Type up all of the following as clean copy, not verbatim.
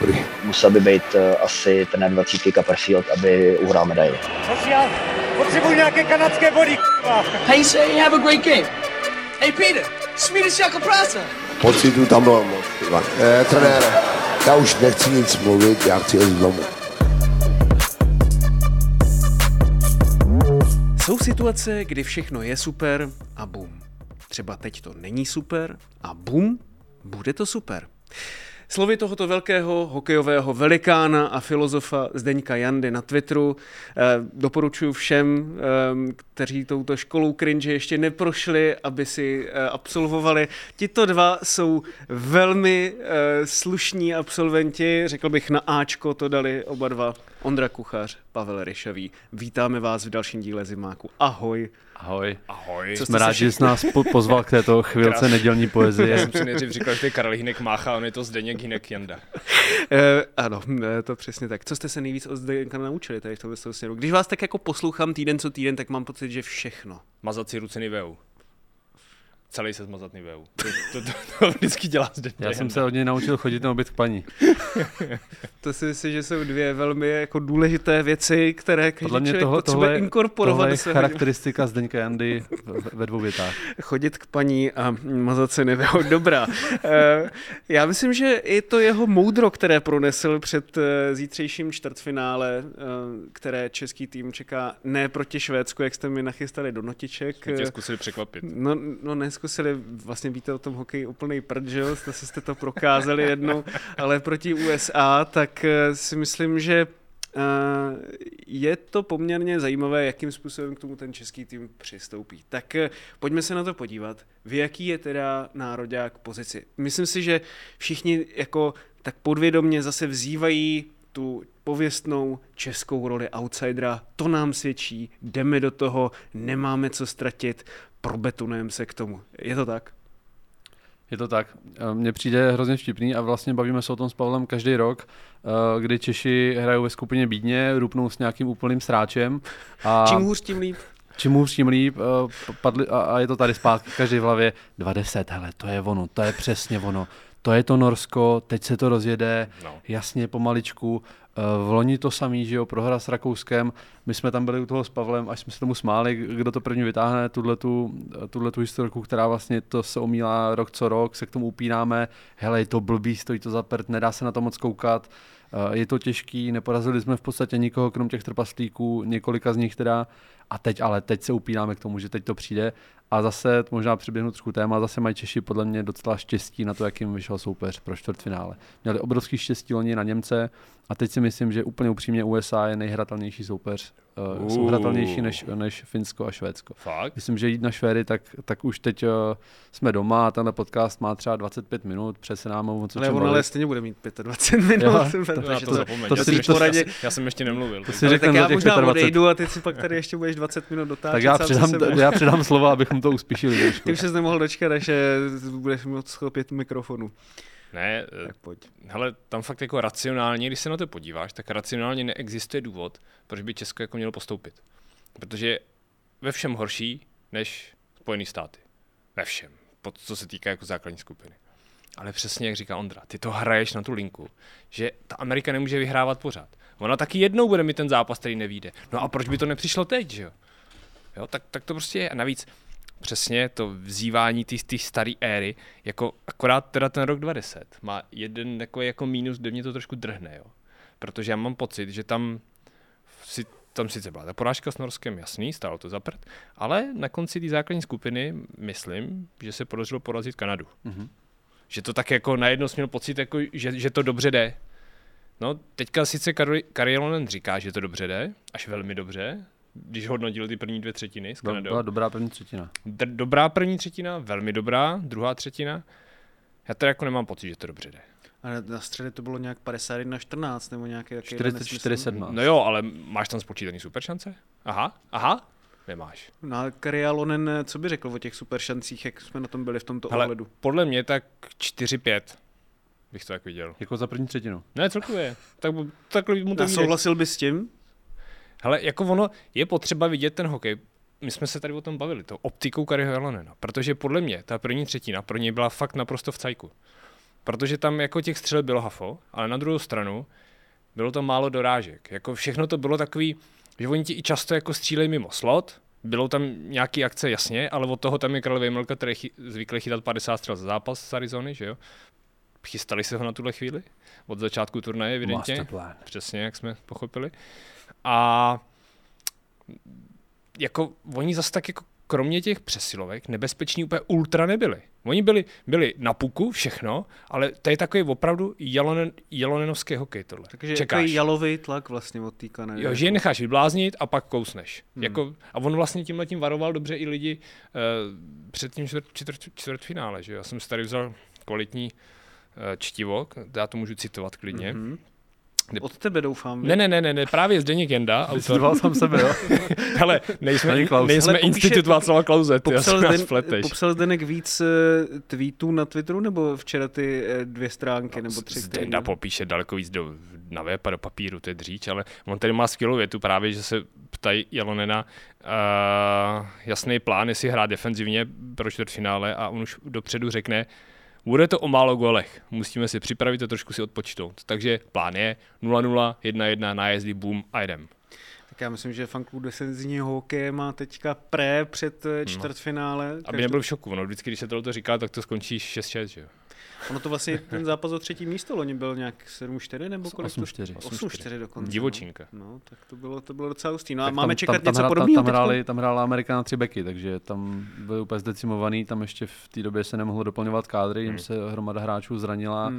Dobrý. Musel by být asi ten 20. Copperfield, aby uhrál medaili. Potřebuji nějaké kanadské body, k***a. Hey, say, have a great game. Hey, Peter, smíli si jako práce. Pocitu tam bylo moc, Ivan. Trenére, já už nechci nic mluvit, já chci jít domů. Jsou situace, kdy všechno je super a bum. Třeba teď to není super a bum, bude to super. Slovy tohoto velkého hokejového velikána a filozofa Zdeňka Jandy na Twitteru. Doporučuji všem, kteří touto školou cringe ještě neprošli, aby si absolvovali. Tito dva jsou velmi slušní absolventi, řekl bych na Ačko to dali oba dva. Ondra Kuchař, Pavel Ryšavý. Vítáme vás v dalším díle Zimáku. Ahoj. Ahoj. Ahoj. Jsme rádi, že jsi nás pozval k této chvilce Krás. Nedělní poezie. Já jsem si nejdřív říkal, že to je Karel Hynek Mácha, on je to Zdeněk Janda. Ano, to přesně tak. Co jste se nejvíc od Zdeňka naučili tady v tomhle směru? Když vás tak jako poslouchám týden co týden, tak mám pocit, že všechno. Mazat si ruce nivou. Celý se zmazat nivou. To vždycky dělá Zdeněk Janda. Já jsem se od něj naučil chodit na oběd k paní. To si myslím, že jsou dvě velmi jako důležité věci, které každý člověk potřebuje inkorporovat. Tohle je charakteristika Zdeňka Jandy ve dvou větách. Chodit k paní a mazat se nevěho. Dobrá. Já myslím, že i to jeho moudro, které pronesl před zítřejším čtvrtfinále, které český tým čeká ne proti Švédsku, jak jste mi nachystali do notiček. Jsme tě zkusili překvapit. No neskusili, vlastně víte o tom hokeji úplnej prd, že jo? Jste to prokázali jednou, ale proti USA, tak si myslím, že je to poměrně zajímavé, jakým způsobem k tomu ten český tým přistoupí. Tak pojďme se na to podívat, v jaký je teda nároďák pozici. Myslím si, že všichni jako tak podvědomně zase vzývají tu pověstnou českou roli outsidera, to nám svědčí, jdeme do toho, nemáme co ztratit, probetunujeme se k tomu. Je to tak? Je to tak. Mně přijde hrozně vtipný a vlastně bavíme se o tom s Pavlem každý rok, kdy Češi hrajou ve skupině bídně, rupnou s nějakým úplným sráčem. A čím hůř, tím líp. Čím hůř, tím líp. Padli, a je to tady zpátky každý v hlavě. 20, hele, to je ono, to je přesně ono. To je to Norsko, teď se to rozjede, jasně, pomaličku. V loni to samý, že jo, prohra s Rakouskem. My jsme tam byli u toho s Pavlem, až jsme se tomu smáli, kdo to první vytáhne, tuhletu historiku, která vlastně to se omílá rok co rok, se k tomu upínáme. Hele, je to blbý, stojí to za prd, nedá se na to moc koukat. Je to těžký, neporazili jsme v podstatě nikoho, krom těch trpaslíků, několika z nich teda. A teď se upínáme k tomu, že teď to přijde. A zase možná přiběhnu trochu téma, zase mají Češi podle mě docela štěstí na to, jak jim vyšel soupeř pro čtvrtfinále. Měli obrovský štěstí loni na Němce a teď si myslím, že úplně upřímně USA je nejhratelnější soupeř. Jsou hratelnější než Finsko a Švédsko. Fakt? Myslím, že jít na Švédy, tak už teď jsme doma a tenhle podcast má třeba 25 minut, přece nám o co čemu. Ale stejně bude mít 25 minut. Já jsem ještě nemluvil. Tak já možná odejdu a teď si pak tady ještě budeš 20 minut dotáčet. Tak já předám slova, abychom to uspíšili. Ty už jsi nemohl dočkat, až budeš moc schopit mikrofonu. Ne, tak pojď. Hele, tam fakt jako racionálně, když se na to podíváš, tak racionálně neexistuje důvod, proč by Česko jako mělo postoupit. Protože je ve všem horší než Spojený státy. Ve všem, co se týká jako základní skupiny. Ale přesně jak říká Ondra, ty to hraješ na tu linku, že ta Amerika nemůže vyhrávat pořád. Ona taky jednou bude mít ten zápas, který nevyjde. No a proč by to nepřišlo teď, že jo? Tak to prostě je. A navíc přesně to vzývání té staré éry, jako akorát teda ten rok 2010 má jeden jako mínus, kde mě to trošku drhne, jo. Protože já mám pocit, že tam sice byla ta porážka s Norskem, jasný, stálo to za prd, ale na konci té základní skupiny myslím, že se podařilo porazit Kanadu. Mm-hmm. Že to tak jako najednou měl pocit, jako, že to dobře jde. No teďka sice Kari Jalonen říká, že to dobře jde, až velmi dobře, když hodnotil ty první dvě třetiny s Kanadou. Byla dobrá první třetina. Dobrá první třetina, velmi dobrá, druhá třetina. Já teda jako nemám pocit, že to dobře jde. Ale na středě to bylo nějak 51-14 nebo nějaké... 44-17. No jo, ale máš tam spočítaný superšance? Aha. Nemáš. No a Kari Jalonen, co by řekl o těch superšancích, jak jsme na tom byli v tomto ohledu? Podle mě tak 4-5 bych to tak viděl. Jako za první třetinu? Ne, celkově. Takhle mu to vidět. Souhlasil bys s tím? Hele, jako ono, je potřeba vidět ten hokej. My jsme se tady o tom bavili, to optikou Kariho Jalonena, protože podle mě ta první třetina pro něj byla fakt naprosto v cajku. Protože tam jako těch střel bylo hafo, ale na druhou stranu bylo to málo dorážek. Jako všechno to bylo takový, že oni ti i často jako střílejí mimo slot, bylo tam nějaký akce, jasně, ale od toho tam je Karel Vejmelka, který zvykle chytat 50 střel za zápas z Arizony, že jo? Chystali se ho na tuhle chvíli, od začátku turnaje evidentně, přesně jak jsme pochopili. A jako oni zase tak jako kromě těch přesilovek nebezpeční úplně ultra nebyli. Oni byli na puku, všechno, ale to je takový opravdu jalonenovský hokej tohle. Takže čekáš. Jalový tlak vlastně od té kané. Jo, že je necháš vybláznit a pak kousneš. Jako, a on vlastně tímhletím varoval dobře i lidi před tím čtvrtfinále. Že? Já jsem si tady vzal kvalitní čtivo, já to můžu citovat klidně. Mm-hmm. Od tebe doufám. Ne, právě Zdeněk Janda. Vystudoval jsem sebe, jo? Hele, nejsme institut Václava Klause, ty asi nás pleteš. Popsal Zdeněk víc tweetů na Twitteru, nebo včera ty 2 stránky, nebo 3? Zdena popíše daleko víc na web a do papíru, to je dříč, ale on tady má skvělou větu právě, že se ptají Jalonena jasný plán, jestli hrát defenzivně pro čtvrtfinále a on už dopředu řekne, bude to o málo golech, musíme si připravit a trošku si odpočtout. Takže plán je 0-0, 1-1, nájezdy, boom a jdem. Tak já myslím, že fanklub defenzivního hokeje má teďka před čtvrtfinále. No. Aby nebyl v šoku, ono vždycky, když se tohle říká, tak to skončí 6-6, že jo? Ono to vlastně ten zápas o třetí místo, loni byl nějak 7-4 nebo kolik? 8-4 dokonce. Divočinka. No, tak to bylo docela hustý. No a máme tam, čekat tam něco podobného. Tam hrála Amerika na 3 beky, takže tam byl úplně zdecimovaný, tam ještě v té době se nemohlo doplňovat kádry, jim se hromada hráčů zranila,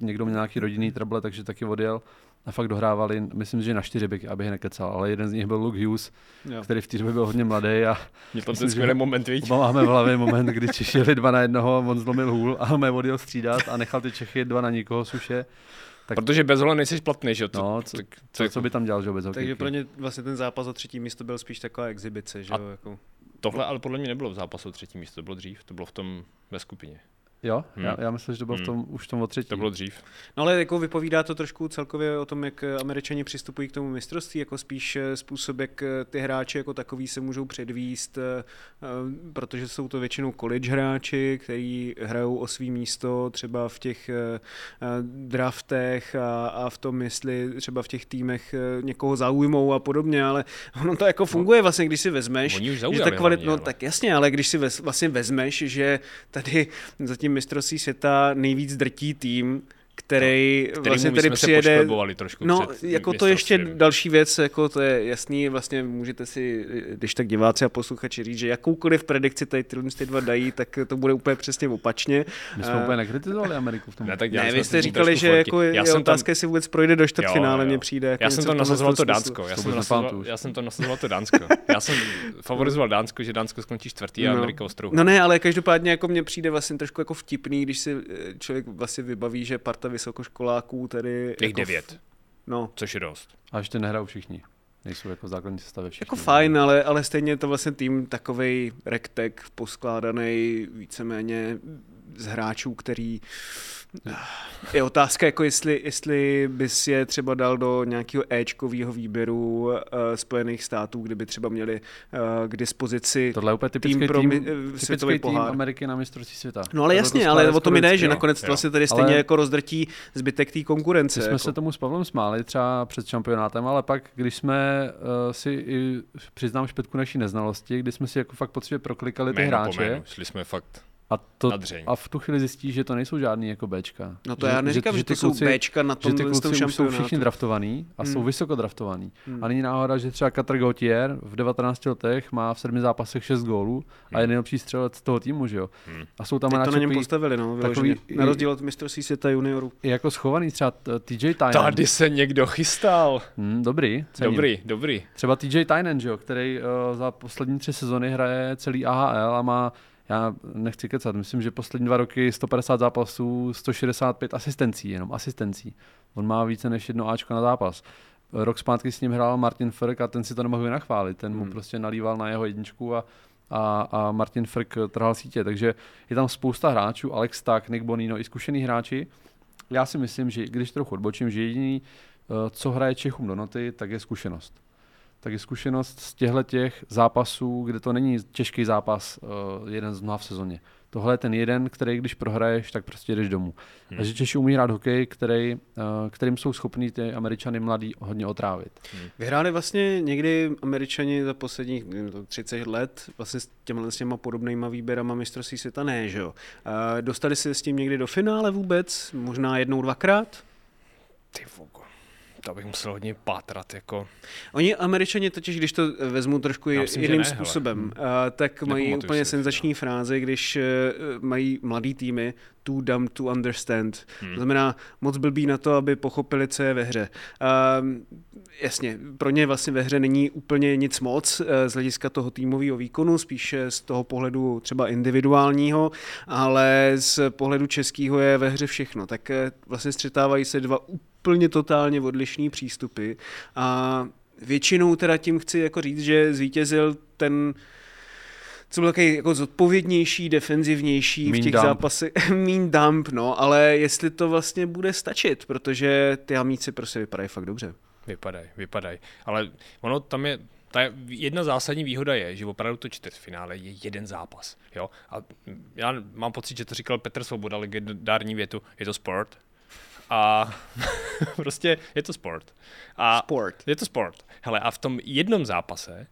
někdo měl nějaký rodinný trable, takže taky odjel. A fakt dohrávali, myslím, že na 4 beky, abych nekecal, ale jeden z nich byl Luke Hughes, jo, který v té době byl hodně mladý. A měl tam ten skvělý moment, víc. Máme v hlavě moment, kdy Češi jeli 2-1, on zlomil hůl a mě odjel střídat a nechal ty Čechy 2 na nikoho suše. Tak, protože bez hola nejsi platný, že jo? No, co by tam dělal, že jo, bez hokejky. Takže pro ně vlastně ten zápas o třetí místo byl spíš taková exibice, že jo? Jako... Tohle ale podle mě nebylo v zápasu o třetí místo, to bylo dřív, to bylo v tom ve skupině. Jo, já myslím, že to bylo v tom, už v tom o třetí. To bylo dřív. No ale jako vypovídá to trošku celkově o tom, jak Američani přistupují k tomu mistrovství, jako spíš způsob, jak ty hráči jako takový se můžou předvíst, protože jsou to většinou college hráči, kteří hrajou o svý místo třeba v těch draftech a v tom, jestli třeba v těch týmech někoho zaujmou a podobně, ale ono to jako funguje vlastně, když si vezmeš, že ta kvalita, no tak jasně, ale když si vlastně vezmeš, že tady zatím mistrovství světa nejvíc drtí tým, který vlastně tady přijede. No, jako to ještě další věc, jako to je jasný, vlastně můžete si, když tak diváci a posluchači, říct, že jakoukoliv predikci tady ty dva dají, tak to bude úplně přesně opačně. My jsme úplně nekritizovali Ameriku v tom. Ne, tak ne, vy jste říkali, že jako je otázka, jestli vůbec projde do čtvrtfinále, mně přijde. Jako já jsem tam nasazoval to Dánsko. Já jsem favorizoval Dánsko, že Dánsko skončí čtvrtý a Amerika ostrouhá. No ne, ale každopádně jako mně přijde vlastně trošku jako vtipný, když si člověk vlastně vybaví, že parta vysokoškoláků tady... Těch jako 9, no. Což je dost. A ještě nehrajou všichni. Nejsou jako základní sestavě všichni. Jako fajn, ale stejně je to vlastně tým takovej rektek poskládaný víceméně z hráčů, který... Je otázka, jako jestli bys je třeba dal do nějakého éčkového výběru Spojených států, kdyby třeba měli k dispozici tým pro světový pohár. Tým Ameriky na mistrovství světa. No ale jasně, ale o tom jde, že nakonec to vlastně tady stejně jako rozdrtí zbytek té konkurence. My jsme se tomu s Pavlem smáli třeba před šampionátem, ale pak, když jsme si i přiznám špetku naší neznalosti, když jsme si jako fakt poctivě proklikali ty hráče. Šli jsme fakt... A v tu chvíli zjistí, že to nejsou žádný jako Bčka. No to já neříkám, že to jsou Bčka na tom listou šampionátu. Že ty kluci jsou všichni draftovaný a jsou vysoko draftovaný. A není náhoda, že třeba Kater Gauthier v 19 letech má v 7 zápasech 6 gólů a je nejlepší střelec toho týmu, že jo? A jsou tam hráči, kteří postavili, no, takový, na rozdíl od mistrovství světa juniorů. Jako schovaný třeba TJ Tynan. Tady se někdo chystal. Dobrý. Třeba TJ Tynan, že jo, který za poslední 3 sezony hraje celý AHL a má já nechci kecat, myslím, že poslední 2 roky 150 zápasů, 165 asistencí, jenom asistencí. On má více než 1 Ačko na zápas. Rok zpátky s ním hrál Martin Frk a ten si to nemohl vynachválit, ten mu prostě nalíval na jeho jedničku a Martin Frk trhal sítě, takže je tam spousta hráčů, Alex Tuch, Nick Bonino, i zkušený hráči. Já si myslím, že když trochu odbočím, že jediný, co hraje Čechům do noty, tak je zkušenost. Tak je zkušenost z těch zápasů, kde to není těžký zápas jeden z mnoha v sezóně. Tohle je ten jeden, který když prohraješ, tak prostě jdeš domů. A že Češi umí hrát hokej, kterým jsou schopní ty Američany mladí hodně otrávit. Vyhráli vlastně někdy Američani za posledních 30 let vlastně s těma podobnýma výběrama mistrovství světa ne, že jo? Dostali se s tím někdy do finále vůbec? Možná 1-2krát? Ty vogo. To bych musel hodně pátrat. Jako. Oni Američani totiž, když to vezmu trošku jiným způsobem, tak mají úplně senzační fráze, když mají mladý týmy too dumb to understand. To znamená moc blbý na to, aby pochopili, co je ve hře. Jasně, pro ně vlastně ve hře není úplně nic moc z hlediska toho týmového výkonu, spíše z toho pohledu třeba individuálního, ale z pohledu českého je ve hře všechno. Tak vlastně střetávají se dva úplně totálně odlišný přístupy a většinou teda tím chci jako říct, že zvítězil ten, co byl takový jako zodpovědnější, defenzivnější v těch zápasech. Mean dump, no, ale jestli to vlastně bude stačit, protože ty Hamíci prostě vypadají fakt dobře. Vypadají, ale ono tam je, ta jedna zásadní výhoda je, že opravdu to čtvrtfinále je jeden zápas, jo, a já mám pocit, že to říkal Petr Svoboda, legendární větu, je to sport. A prostě je to sport. Je to sport. Hele, a v tom jednom zápase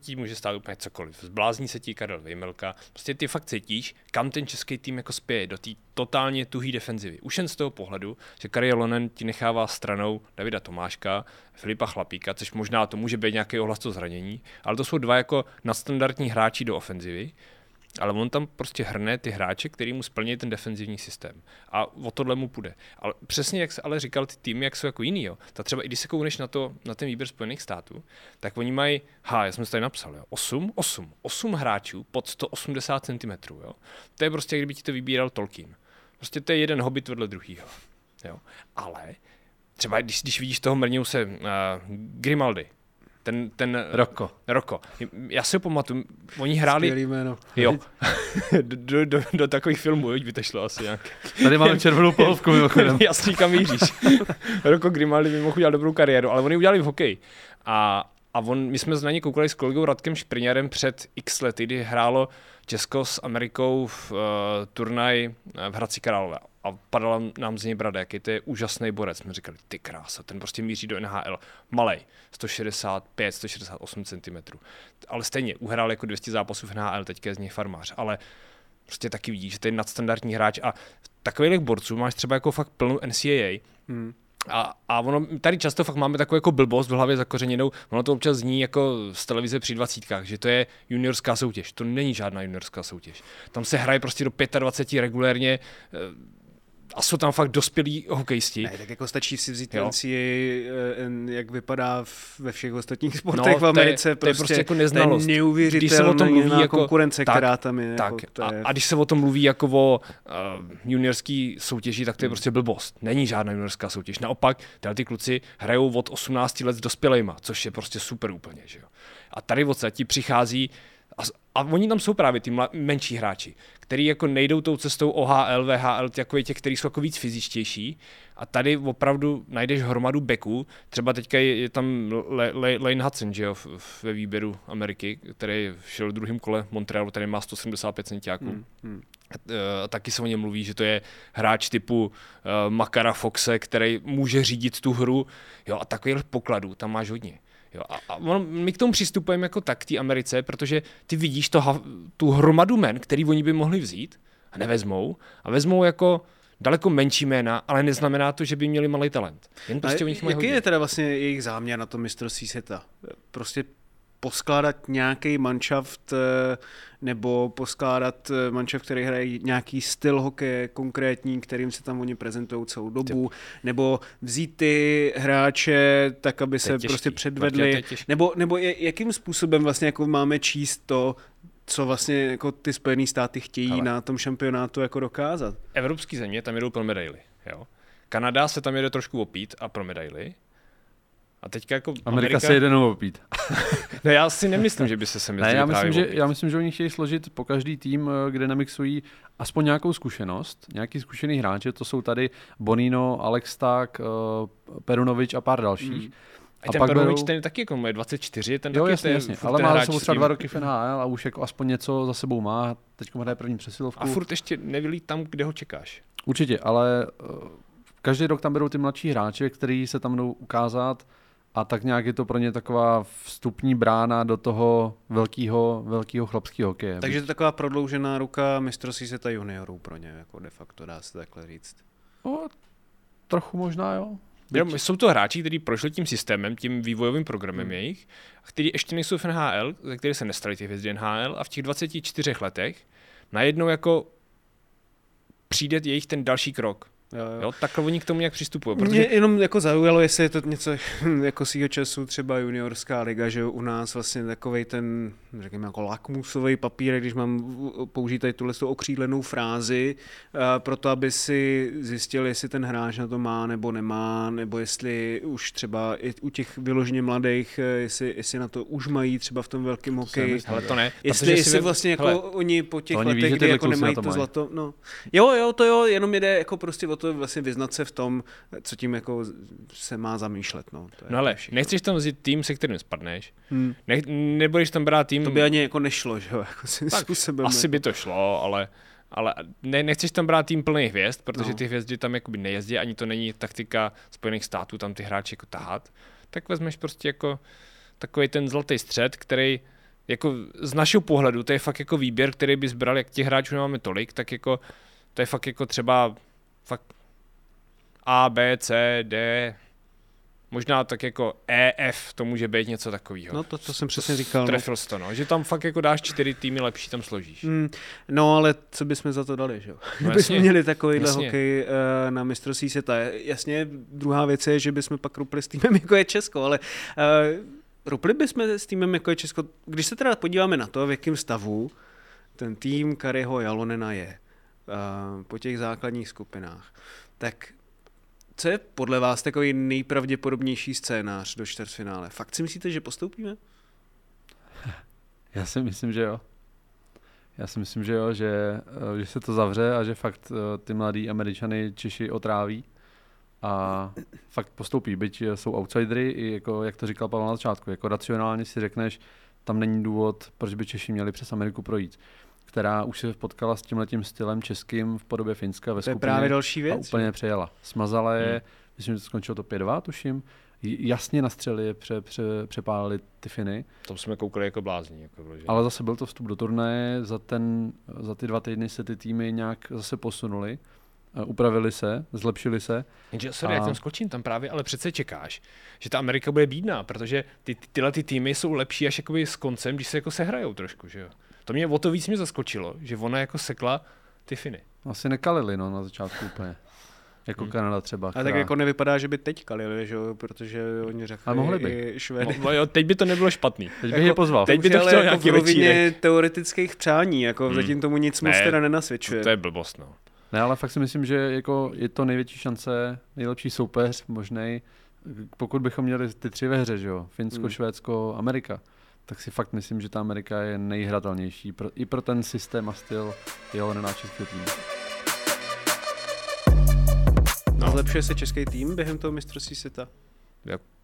ti může stát úplně cokoliv. Zblázní se ti Karel Vejmelka. Prostě ty fakt cítíš, kam ten český tým jako spěje do té totálně tuhý defenzivy. Už jen z toho pohledu, že Kari Jalonen ti nechává stranou Davida Tomáška, Filipa Chlapíka, což možná to může být nějaký ohlas to zranění, ale to jsou dva jako nadstandardní hráči do ofenzivy. Ale on tam prostě hrne ty hráče, který mu splní ten defenzivní systém. A o tohle mu půjde. Ale přesně jak jsi ale říkal, ty týmy, jak jsou jako jiný, jo. Ta třeba i když se kouneš na ten výběr Spojených států, tak oni mají, já jsem to tady napsal, jo, 8 hráčů pod 180 cm, jo. To je prostě, kdyby ti to vybíral Tolkien. Prostě to je jeden hobit vedle druhýho, jo. Ale třeba když vidíš toho Mrňouse Grimaldi, ten Rocco. Já si ho pamatuju, oni hráli... Skvělý jméno. Jo. do takových filmů, by to šlo asi nějak. Tady máme červenou polovku mimochodem. Jasný, kam míříš. Rocco Grimaldi by mohl udělat dobrou kariéru, ale oni udělali v hokeji. A my jsme na ně koukali s kolegou Radkem Šprinčerem před x lety, kdy hrálo Česko s Amerikou v turnaji v Hradci Králové. A padala nám z něj brada, jaký to je úžasný borec. Jsme říkali, ty krása, ten prostě míří do NHL. Malej, 165, 168 cm. Ale stejně, uhrál jako 200 zápasů v NHL, teďka je z něj farmář. Ale prostě taky vidíš, že to je nadstandardní hráč. A takových borců máš třeba jako fakt plnou NCAA. A ono, tady často fakt máme takovou jako blbost v hlavě zakořeněnou, ono to občas zní jako z televize při 20, že to je juniorská soutěž. To není žádná juniorská soutěž. Tam se hraje prostě do 25 regulérně a jsou tam fakt dospělí hokejisti. Ne, tak jako stačí si vzít NCAA, jak vypadá ve všech ostatních sportech v Americe. To je prostě jako neznalost. Neuvěřitelná konkurence, která tam je. Tak. Jako, a když se o tom mluví jako o juniorský soutěži, tak to je prostě blbost. Není žádná juniorská soutěž. Naopak, ty kluci hrajou od 18 let s dospělejma, což je prostě super úplně. Že jo? A tady odsaď ti přichází a oni tam jsou právě ty menší hráči, kteří jako nejdou tou cestou OHL, VHL, těch, kteří jsou jako víc fyzičtější. A tady opravdu najdeš hromadu beků. Třeba teďka je tam Lane Hudson, že jo, ve výběru Ameriky, který šel v druhém kole Montrealu, tady má 175 centiáků. A taky se o něm mluví, že to je hráč typu Makara Foxe, který může řídit tu hru. Jo, a takových pokladů tam máš hodně. Jo, my k tomu přistupujeme jako tak v té Americe, protože ty vidíš tu hromadu men, který oni by mohli vzít a nevezmou. A vezmou jako daleko menší jména, ale neznamená to, že by měli malý talent. Jen prostě u nich mají hodně. Jaký je teda vlastně jejich záměr na to mistrovství světa? Prostě poskládat nějaký manšaft nebo poskládat manšaft, který hraje nějaký styl hokeje konkrétní, kterým se tam oni prezentují celou dobu, nebo vzít ty hráče tak, aby se prostě předvedli, nebo jakým způsobem vlastně jako máme číst to, co vlastně jako ty Spojené státy chtějí na tom šampionátu jako dokázat. Evropské země tam jedou pro medaily, jo. Kanada se tam jede trošku opít a pro medaily. A teďka jako Amerika se jede novou opít. No já si nemyslím, že by se sem jezdili právě opít. Já myslím, že oni chtějí složit po každý tým, kde namixují aspoň nějakou zkušenost, nějaký zkušený hráče, to jsou tady Bonino, Alex Tuch, Perunovič a pár dalších. A ten Perunovič ten taky jako má 24, ten taky je furt. Ale má za sebou třeba 2 roky v NHL a už jako aspoň něco za sebou má, teďka hraje první přesilovku. A furt ještě nevylít tam, kde ho čekáš. Určitě, ale každý rok tam berou ty mladší hráče, kteří se tam jdou ukázat. A tak nějak je to pro ně taková vstupní brána do toho velkého chlapského hokeje. Takže to je taková prodloužená ruka mistrovství světa juniorů pro ně, jako de facto, dá se takhle říct. No, trochu možná, jo. Jsou to hráči, kteří prošli tím systémem, tím vývojovým programem jejich, kteří ještě nejsou v NHL, ze kterých se nestali ty hvězdy NHL a v těch 24 letech najednou jako přijde jejich ten další krok. Jo, takhle oni k tomu nějak přistupují. Protože... Mě jenom jako zaujalo, jestli je to něco jako svýho času třeba juniorská liga, že u nás vlastně takovej ten, řekněme, jako lakmusový papír, když mám použít tady tuhle okřídlenou frázi, proto aby si zjistil, jestli ten hráč na to má nebo nemá, nebo jestli už třeba i u těch vyloženě mladých, jestli na to už mají třeba v tom velkém hokeji. Ale to ne. Jestli vlastně jako hele, oni po těch letech, kdy jako nemají to zlato. No. Jo, to jo, jenom jde jako prostě to vlastně vyznat se v tom, co tím jako se má zamýšlet. No ale nechceš tam vzít tým, se kterým spadneš, nebudeš tam brát tým... To by ani jako nešlo, že jo? Jako asi by to šlo, ale nechceš tam brát tým plný hvězd, protože ty hvězdy tam jakoby nejezdí, ani to není taktika Spojených států tam ty hráči jako tahat, tak vezmeš prostě jako takový ten zlatý střed, který jako z našeho pohledu, to je fakt jako výběr, který bys bral, jak těch hráčů nemáme tolik, tak jako to je fakt jako třeba A, B, C, D, možná tak jako E, F, to může být něco takového. No to jsem přesně říkal. Trefil jsi to, že tam fakt jako dáš 4 týmy lepší, tam složíš. No ale co bychom za to dali, že jo? No, bychom měli takovýhle hokej na mistrovství světa. Jasně, druhá věc je, že bychom pak rupli s týmem jako je Česko, ale... rupli bychom s týmem jako je Česko, když se teda podíváme na to, v jakém stavu ten tým Kariho Jalonena je. Po těch základních skupinách. Tak co je podle vás takový nejpravděpodobnější scénář do čtvrtfinále? Fakt si myslíte, že postoupíme? Já si myslím, že jo. Že se to zavře a že fakt ty mladí Američany Češi otráví a fakt postoupí. Byť jsou outsidery, i jako, jak to říkal Pavel na začátku, jako racionálně si řekneš, tam není důvod, proč by Češi měli přes Ameriku projít, která už se potkala s tímhletím stylem českým v podobě Finska ve skupině. To je právě další věc. A úplně přejela. Smazala je, myslím, že skončilo to 5-2, tuším. Jasně nastřelili, přepálili ty Finy. Tam jsme koukali jako blázni. Ale zase byl to vstup do turnaje, za ty 2 týdny se ty týmy nějak zase posunuly, upravili se, zlepšili se. Jenže jak tam skočím, tam právě, ale přece čekáš, že ta Amerika bude bídná, protože tyhle ty týmy jsou lepší až jakoby s koncem, když se jako sehrajou trošku, že jo. To mě o to víc mě zaskočilo, že ona jako sekla ty Finy. Asi nekalili na začátku úplně. Jako Kanada třeba. Která... A tak jako nevypadá, že by teď kalili, že? Protože oni řekli. A mohli by. Švédy. Teď by to nebylo špatný. Teď bych je pozval. Teď by to chtělo nějaký večírek. Teoretických přání, jako zatím tomu nic moc teda nenasvědčuje. To je blbost, no. Ne, ale fakt si myslím, že jako je to největší šance, nejlepší soupeř možnej, pokud bychom měli ty 3 ve hře, že jo? Finsko, Švédsko, Amerika. Tak si fakt myslím, že ta Amerika je nejhratelnější i pro ten systém a styl Jalonena českého týmu. No. Zlepšuje se český tým během toho mistrovství světa?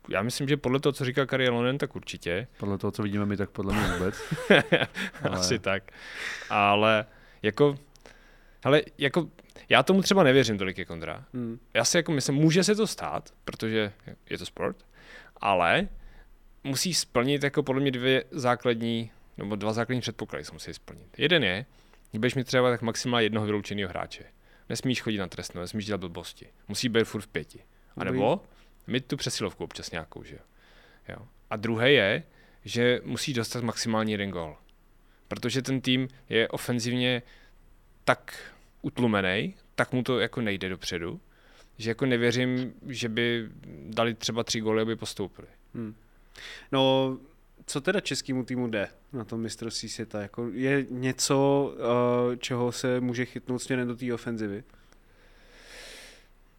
Já myslím, že podle toho, co říká Kari Jalonen, tak určitě. Podle toho, co vidíme my, tak podle mě vůbec. Asi tak. Ale jako... Hele, jako já tomu třeba nevěřím tolik jako Ondra. Já si jako myslím, může se to stát, protože je to sport, ale... musí splnit jako podle mě 2 základní předpoklady se musí splnit. Jeden je, že budeš mít třeba tak maximálně jednoho vyloučeného hráče. Nesmíš chodit na trestnou, nesmíš dělat blbosti. Musí být furt v 5. A nebo mít tu přesilovku občas nějakou, že jo. A druhé je, že musíš dostat maximálně 1 gól. Protože ten tým je ofenzivně tak utlumený, tak mu to jako nejde dopředu, že jako nevěřím, že by dali třeba 3 góly, aby postoupili. No, Co teda českému týmu jde na tom mistrovství světa? Jako je něco, čeho se může chytnout směrem do té ofenzivy?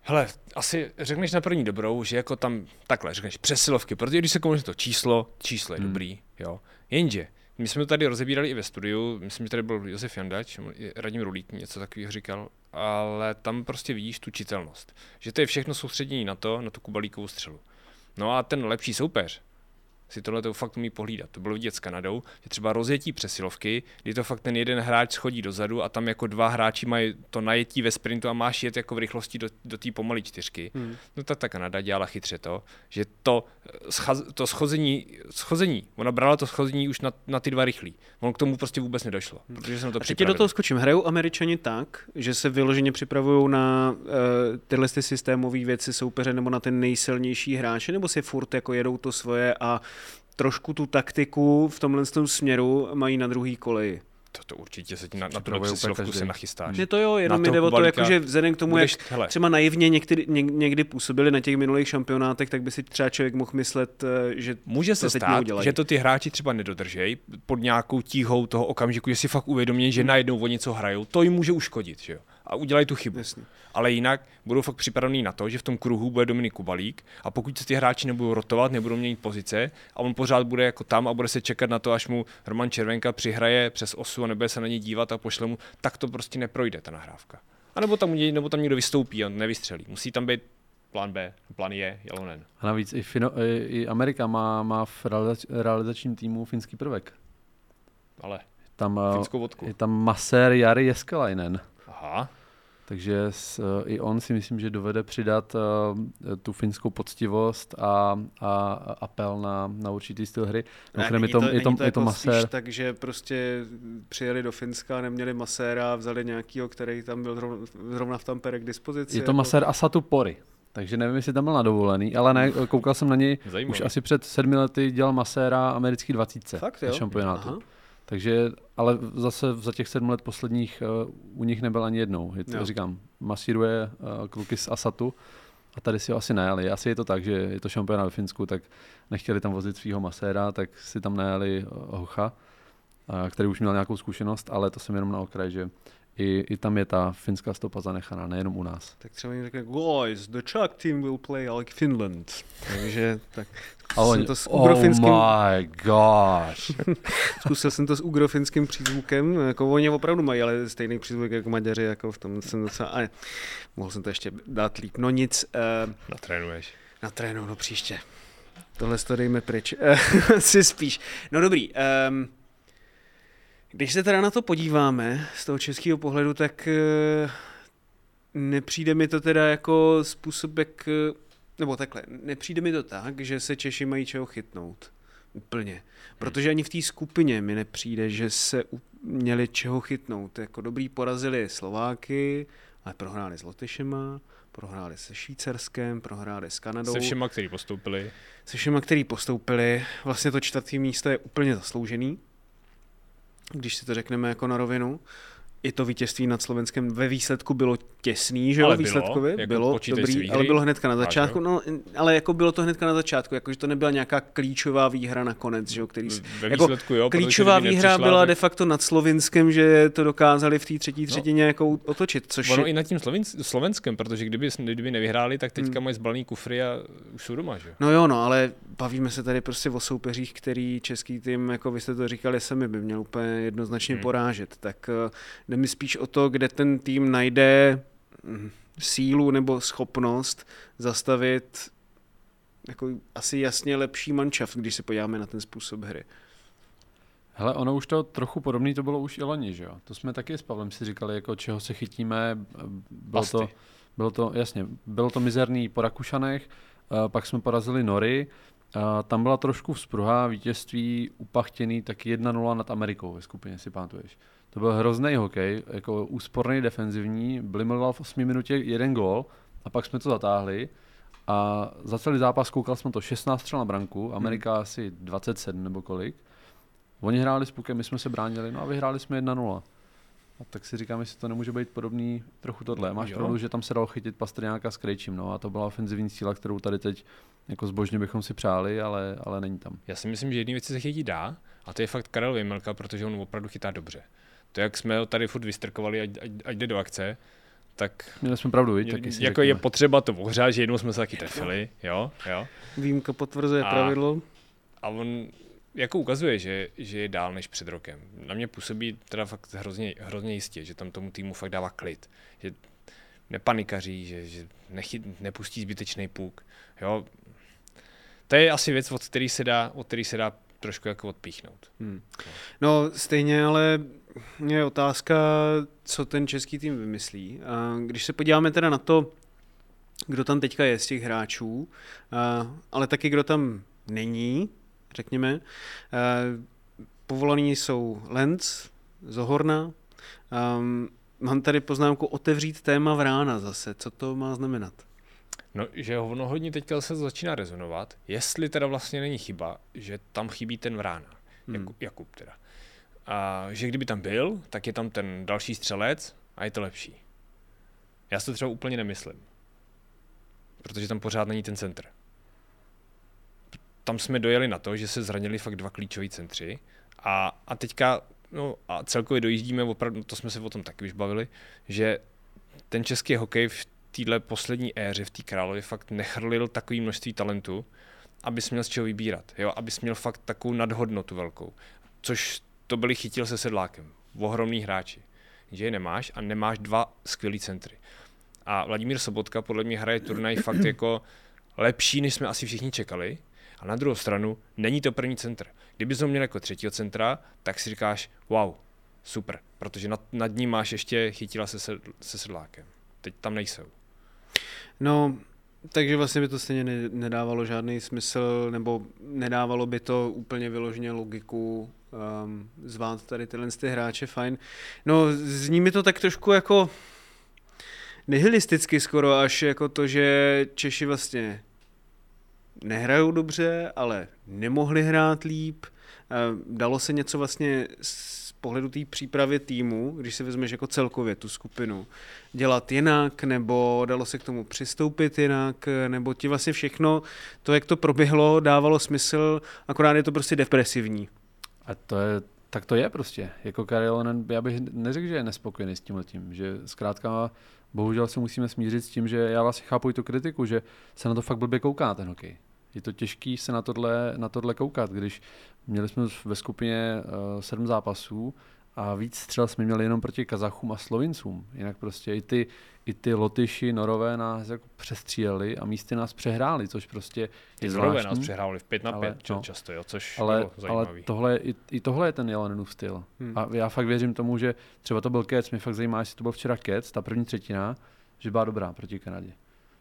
Hele, asi řekneš na první dobrou, že jako tam takhle řekneš přesilovky, protože když se komuží to číslo je dobrý, jo. Jenže my jsme to tady rozebírali i ve studiu, myslím, že tady byl Josef Jandač, Radim Rulík něco takového říkal, ale tam prostě vidíš tu čitelnost, že to je všechno soustředění na to, na tu Kubalíkovou střelu. No a ten lepší soupeř si tohleto fakt umí pohlídat. To bylo vidět s Kanadou, že třeba rozjetí přesilovky, kdy to fakt ten jeden hráč schodí dozadu a tam jako dva hráči mají to najetí ve sprintu a máš jet jako v rychlosti do té pomalé čtyřky. No ta Kanada dělala chytře to, že to schození, ona brala to schození už na ty dva rychlí. On k tomu prostě vůbec nedošlo, protože se na to připravil. Teď do toho skočím. Hrajou Američani tak, že se vyloženě připravují na tyhle systémové věci soupeře nebo na ten nejsilnější hráče, nebo si furt jako jedou to svoje a trošku tu taktiku v tomhle směru mají na druhý koleji. To určitě se ti na tu přesilovku se nachystáš. Ne to jo, jenom jde o to, jakože vzhledem k tomu, jak hele. Třeba naivně někdy působili na těch minulých šampionátech, tak by si třeba člověk mohl myslet, že může se stát, že to ty hráči třeba nedodržejí pod nějakou tíhou toho okamžiku, že si fakt uvědomí, že najednou o něco hrajou, to jim může uškodit, že jo? A udělají tu chybu. Jasně. Ale jinak budou fakt připravený na to, že v tom kruhu bude Dominik Kubalík a pokud se ty hráči nebudou rotovat, nebudou měnit pozice a on pořád bude jako tam a bude se čekat na to, až mu Roman Červenka přihraje přes osu a nebude se na ně dívat a pošle mu, tak to prostě neprojde ta nahrávka. A nebo tam někdo vystoupí a nevystřelí. Musí tam být plán B, plán je Jalonen. A navíc i Amerika má v realizačním týmu finský prvek. Ale finskou vodku. Je tam masér Jari Jeskalainen. Aha. Takže i on si myslím, že dovede přidat tu finskou poctivost a apel na určitý styl hry. Ne, není to jako masér. Takže prostě přijeli do Finska, neměli maséra, vzali nějakýho, který tam byl zrovna v Tampere k dispozici. Je to jako masér Asatu Pori. Takže nevím, jestli tam byl na dovolený, ale ne, koukal jsem na něj. Zajímavé. Už asi před 7 lety dělal maséra americký 20 na šampionátu. Aha. Takže, ale zase za těch 7 let posledních u nich nebyl ani jednou. Říkám, masíruje kluky z Asatu a tady si ho asi najali. Asi je to tak, že je to šampionát ve Finsku, tak nechtěli tam vozit svýho maséra, tak si tam najali hocha, který už měl nějakou zkušenost, ale to jsem jenom na okraj, že i tam je ta finská stopa zanechaná, nejenom u nás. Tak třeba jim řekne, guys, the Czech team will play like Finland. Takže tak. My gosh. Zkusil jsem to s ugrofinským přízvukem, jako oni opravdu mají, ale stejný přízvuk jako Maďaři, jako v tom jsem docela, ale mohl jsem to ještě dát líp. No nic. Natrénuješ. Natrénuju, no příště. Tohle to dejme pryč. Si spíš. No dobrý. Když se teda na to podíváme z toho českého pohledu, tak nepřijde mi to teda jako způsob, jak nebo takhle, nepřijde mi to tak, že se Češi mají čeho chytnout. Úplně. Protože ani v té skupině mi nepřijde, že se měli čeho chytnout. Jako dobrý porazili Slováky, ale prohráli s Lotyšema, prohráli se Švýcarskem, prohráli s Kanadou. Se všema, který postoupili. Vlastně to 4. místo je úplně zasloužený. Když si to řekneme jako na rovinu. I to vítězství nad Slovenskem ve výsledku bylo těsný, že ale výsledkově bylo dobrý, výhry, ale bylo hnedka na začátku. No, ale jako bylo to hnedka na začátku, jakože to nebyla nějaká klíčová výhra nakonec, že který výsledku, jako, jo, klíčová výhra byla tak de facto nad Slovinskem, že to dokázali v té třetí třetině jako otočit, což ono i nad tím Slovenskem, protože kdyby nevyhráli, tak teďka mají zbalený kufry a už jsou doma, že jo. No jo, no, ale bavíme se tady prostě o soupeřích, který český tým, jako vy jste to říkali sami, by měl úplně jednoznačně porážet, tak jde mi spíš o to, kde ten tým najde sílu nebo schopnost zastavit jako asi jasně lepší manšaft, když se podíváme na ten způsob hry. Hele, ono už to trochu podobné to bylo už i loni, že jo? To jsme taky s Pavlem si říkali, jako čeho se chytíme. Bylo to mizerný po Rakušanech, pak jsme porazili Nory. Tam byla trošku vzpruha, vítězství upachtěný, tak 1-0 nad Amerikou ve skupině, si pamatuješ. To byl hrozný hokej, jako úsporný, defenzivní, blimloval v 8 minutě 1 gól a pak jsme to zatáhli a za celý zápas koukal jsme to 16 střel na branku, Amerika asi 27 nebo kolik. Oni hráli s pukem, my jsme se bránili, no a vyhráli jsme 1-0. A tak si říkám, jestli to nemůže být podobný trochu tohle. Máš pravdu, že tam se dalo chytit Pastrňáka s Krejčím, no, a to byla ofenzivní síla, kterou tady teď jako zbožně bychom si přáli, ale není tam. Já si myslím, že jedné věci se chytit dá, a to je fakt Karel Vejmelka, protože on opravdu chytá dobře. To, jak jsme ho tady furt vystrkovali, ať jde do akce, tak měli jsme pravdu, jako je potřeba to ohřát, že jednou jsme se taky trefili, jo. Výjimka potvrzuje pravidlo. A on jako ukazuje, že je dál než před rokem. Na mě působí teda fakt hrozně jistě, že tam tomu týmu fakt dává klid, že nepanikaří, že nepustí zbytečný puk, jo. To je asi věc, od který se dá trošku jako odpíchnout. No stejně, ale je otázka, co ten český tým vymyslí. A když se podíváme teda na to, kdo tam teďka je z těch hráčů, ale taky kdo tam není, řekněme. Povolaní jsou Lenz, Zohorna. Mám tady poznámku otevřít téma Vrána zase. Co to má znamenat? No, že ono hodně teďka se začíná rezonovat, jestli teda vlastně není chyba, že tam chybí ten Vrána, Jakub teda. A že kdyby tam byl, tak je tam ten další střelec a je to lepší. Já si to třeba úplně nemyslím, protože tam pořád není ten centr. Tam jsme dojeli na to, že se zranili fakt dva klíčoví centři a teďka, no a celkově dojíždíme, opravdu, to jsme se o tom taky už bavili, že ten český hokej v téhle poslední éře, v té Králově fakt nechrlil takové množství talentu, abys měl z čeho vybírat, jo, abys měl fakt takovou nadhodnotu velkou, což to byli Chytil se Sedlákem, ohromný hráči, že je nemáš a nemáš dva skvělý centry. A Vladimír Sobotka podle mě hraje turnaj fakt jako lepší, než jsme asi všichni čekali. A na druhou stranu, není to první centr. Kdyby jsi ho měl jako třetího centra, tak si říkáš, wow, super, protože nad ním máš ještě Chytila se Sedlákem. Teď tam nejsou. No, takže vlastně by to stejně nedávalo žádný smysl, nebo nedávalo by to úplně vyloženě logiku zvát tady tyhle ty hráče, fajn. No, zní mi to tak trošku jako nihilisticky skoro, až jako to, že Češi vlastně nehrajou dobře, ale nemohli hrát líp. Dalo se něco vlastně z pohledu té přípravy týmu, když si vezmeš jako celkově tu skupinu, dělat jinak, nebo dalo se k tomu přistoupit jinak, nebo ti vlastně všechno, to, jak to proběhlo, dávalo smysl, akorát je to prostě depresivní. A to je, tak to je prostě. Jako Kari Jalonen, já bych neřekl, že je nespokojený s tímhletím, že zkrátka bohužel se musíme smířit s tím, že já vlastně chápu i tu kritiku, že se na to fakt blbě kouká ten hokej. Je to těžký se na tohle koukat, když měli jsme ve skupině 7 zápasů a víc střel jsme měli jenom proti Kazachům a Slovincům. Jinak prostě i ty Lotyši, Norové nás jako přestříleli a místy nás přehráli, což prostě je zvláštní. Norové nás přehráli v 5-5 často, jo, což bylo zajímavý. Ale tohle, i tohle je ten Jalonenův styl. A já fakt věřím tomu, že třeba to byl kec, mě fakt zajímá, jestli to byl včera kec, ta první třetina, že byla dobrá proti Kanadě.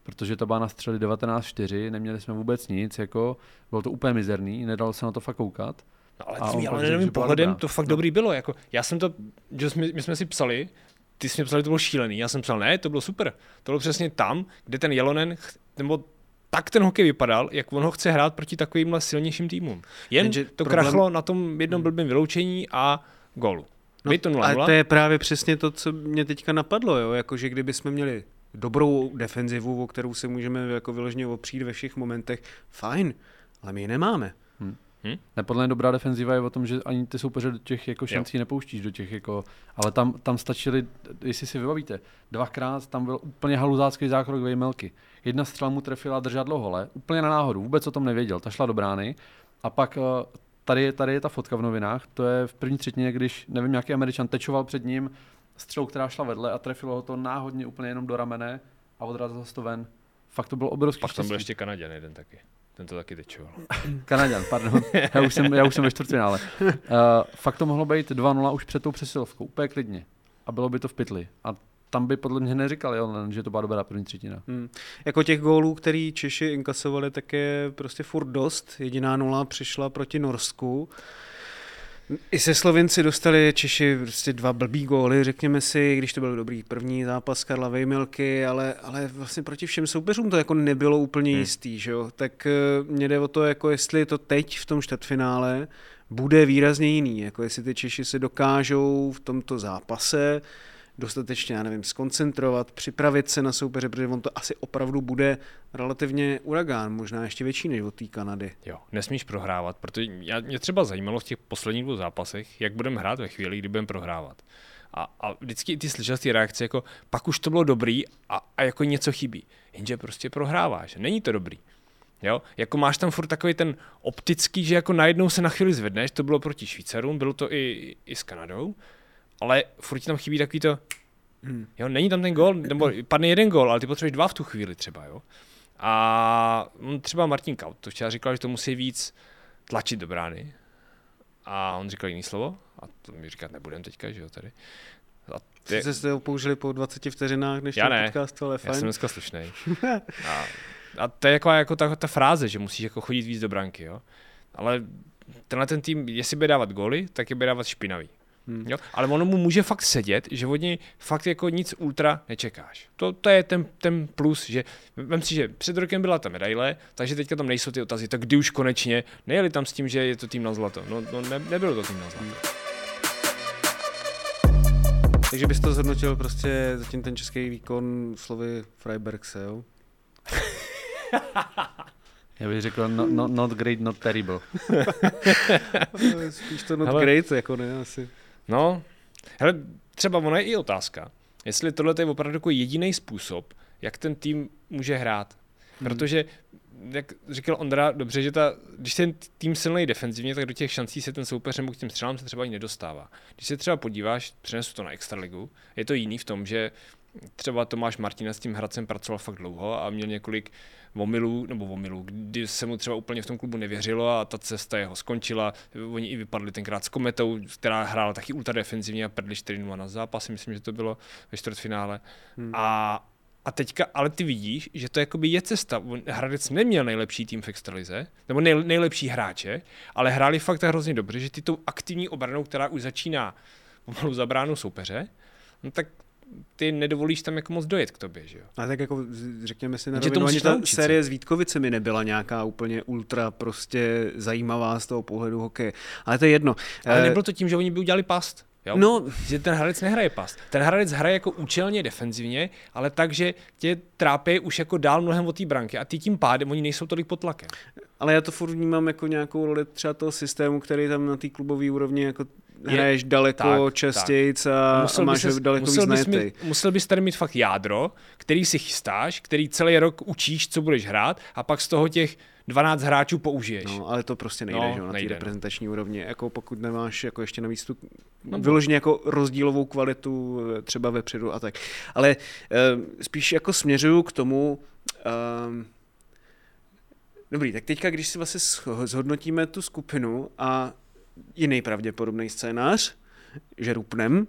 Protože ta bána střely 19-4, neměli jsme vůbec nic, jako, bylo to úplně mizerný, nedalo se na to fakt koukat. No, ale tím Jalonenovým pohledem to fakt dobrý bylo. Jako, já jsem to, že my jsme si psali, ty jsi mi psali, to bylo šílený, já jsem psal, ne, to bylo super. To bylo přesně tam, kde ten Jalonen, nebo tak ten hokej vypadal, jak on ho chce hrát proti takovýmhle silnějším týmům. Jenže to krachlo na tom jednom blbým vyloučení a gólu. No, a to je právě přesně to, co mě teďka napadlo, jo? Jako, že kdyby jsme měli dobrou defenzivu, o kterou se můžeme jako vyloženě opřít ve všech momentech, fajn, ale my ji nemáme. Podle mě dobrá defenziva je o tom, že ani ty soupeře do těch jako šancí nepouštíš, do těch jako, ale tam stačili, jestli si vybavíte, dvakrát tam byl úplně haluzácký zákrok Vejmelky. Jedna střela mu trefila držadlo hole, úplně na náhodu, vůbec o tom nevěděl, ta šla do brány a pak tady je ta fotka v novinách, to je v první třetině, když nevím, jaký Američan tečoval před ním, střelou, která šla vedle a trefilo ho to náhodně úplně jenom do ramene a odrazilo se to ven. Fakt to bylo obrovský štěstí. Pak tam byl ještě Kanaďan jeden taky. Ten to taky tečoval. Kanaďan, pardon. Já už jsem ve čtvrtfinále. Fakt to mohlo být 2-0 už před tou přesilovkou. Úplně klidně. A bylo by to v pytli. A tam by podle mě neříkali, že to byla dobrá první třetina. Jako těch gólů, který Češi inkasovali, tak je prostě furt dost. Jediná 0 přišla proti Norsku. I se Slovinci dostali Češi prostě dva blbý góly, řekněme si, když to byl dobrý první zápas Karla Vejmelky, ale vlastně proti všem soupeřům to jako nebylo úplně jistý, že jo? Tak mě jde o to, jako jestli to teď v tom čtvrtfinále bude výrazně jiný, jako jestli ty Češi se dokážou v tomto zápase dostatečně, já nevím, skoncentrovat, připravit se na soupeře, protože on to asi opravdu bude relativně uragán, možná ještě větší než od té Kanady. Jo, nesmíš prohrávat, protože mě třeba zajímalo v těch posledních dvou zápasech, jak budeme hrát ve chvíli, kdy budeme prohrávat. A vždycky ty slyšel ty reakce, jako pak už to bylo dobrý a jako něco chybí. Jenže prostě prohráváš, není to dobrý. Jo? Jako máš tam furt takový ten optický, že jako najednou se na chvíli zvedneš, to bylo proti Švýcarům, bylo to i s Kanadou, ale furt ti tam chybí takový to, jo, není tam ten gól, nebo padne jeden gól, ale ty potřebuješ dva v tu chvíli třeba, jo. A třeba Martin Kaut to včera říkal, že to musí víc tlačit do brány. A on říkal jiný slovo, a to mi říkat nebudem teďka, že jo, tady. Jste se ho použili po 20 vteřinách dnešního podcastu, ale fajn. Já jsem dneska slušnej. A to je jako ta fráze, že musíš jako chodit víc do branky, jo. Ale tenhle ten tým, jestli bude dávat góly, tak je bude dávat špinavý. Jo? Ale ono mu může fakt sedět, že od něj fakt jako nic ultra nečekáš. To je ten plus, že vem si, že před rokem byla ta medaile, takže teďka tam nejsou ty otazy, tak kdy už konečně nejeli tam s tím, že je to tým na zlato. No, nebylo to tým na zlato. Takže bys to zhodnotil prostě zatím ten český výkon slovy Freibergse, jo? Já bych řekl not great, not terrible. Spíš to not hele, great, jako ne, asi. No, hele, třeba ona je i otázka, jestli tohle je opravdu jako jediný způsob, jak ten tým může hrát. Protože, jak říkal Ondra, dobře, že když ten tým silný defenzivně, tak do těch šancí se ten soupeř nebo k těm střelám se třeba ani nedostává. Když se třeba podíváš, přenesu to na extraligu, je to jiný v tom, že třeba Tomáš Martina s tím Hradcem pracoval fakt dlouho a měl několik omylů, kdy se mu třeba úplně v tom klubu nevěřilo a ta cesta jeho skončila. Oni i vypadli tenkrát s Kometou, která hrála taky ultra defenzivně a prdli 4-0 na zápasy, myslím, že to bylo ve čtvrtfinále. A teďka, ale ty vidíš, že to jakoby je cesta. Hradec neměl nejlepší tým v extralize, nebo nejlepší hráče, ale hráli fakt hrozně dobře, že ty tou aktivní obranou, která už začíná pomalu za bránu soupeře, no tak ty nedovolíš tam jako moc dojet k tobě, že jo? A tak jako řekněme si na rovinu, ani ta série s Vítkovicemi nebyla nějaká úplně ultra prostě zajímavá z toho pohledu hokeje. Ale to je jedno. Ale nebylo to tím, že oni by udělali past. Jo? No, že ten Hradec nehraje past. Ten Hradec hraje jako účelně defenzivně, ale tak, že tě trápí už jako dál mnohem od té branky a ty tím pádem oni nejsou tolik pod tlakem. Ale já to furt vnímám jako nějakou roli třeba toho systému, který tam na té klubové úrovni jako hraješ daleko častějc a máš daleko víc najetej. Musel bys tady mít fakt jádro, který si chystáš, který celý rok učíš, co budeš hrát a pak z toho těch 12 hráčů použiješ. No, ale to prostě nejde, že na té reprezentační úrovni. Jako pokud nemáš jako ještě navíc tu vyloženě jako rozdílovou kvalitu třeba vepředu a tak. Ale spíš jako směřuju k tomu, dobrý, tak teďka, když si vlastně zhodnotíme tu skupinu a je nejpravděpodobnej scénář, že rupnem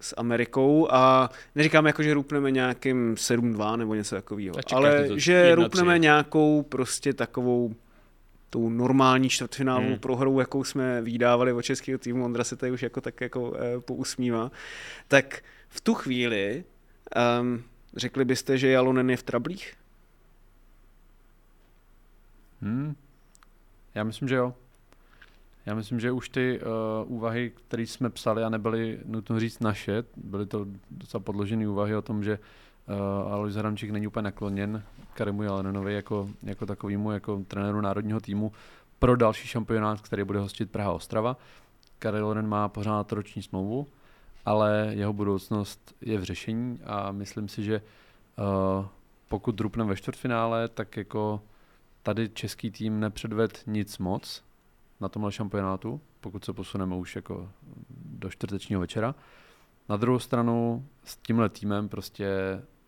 s Amerikou a neříkám jako, že rupneme nějakým 7-2 nebo něco takového, ale že rupneme nějakou prostě takovou tou normální čtvrtfinálovou prohrou, jakou jsme vydávali od českého týmu, Ondra se tady už jako tak jako pousmívá, tak v tu chvíli řekli byste, že Jalonen je v trablích? Já myslím, že jo. Já myslím, že už ty úvahy, které jsme psali a nebyly nutno říct naše, byly to docela podložené úvahy o tom, že Aleš Haramčík není úplně nakloněn Karimu Jalonenovi jako takovýmu, jako trenéru národního týmu pro další šampionát, který bude hostit Praha-Ostrava. Kari Jalonen má pořád roční smlouvu, ale jeho budoucnost je v řešení a myslím si, že pokud rupneme ve čtvrtfinále, tak jako tady český tým nepředved nic moc na tomhle šampionátu, pokud se posuneme už jako do čtvrtečního večera. Na druhou stranu s tímhle týmem prostě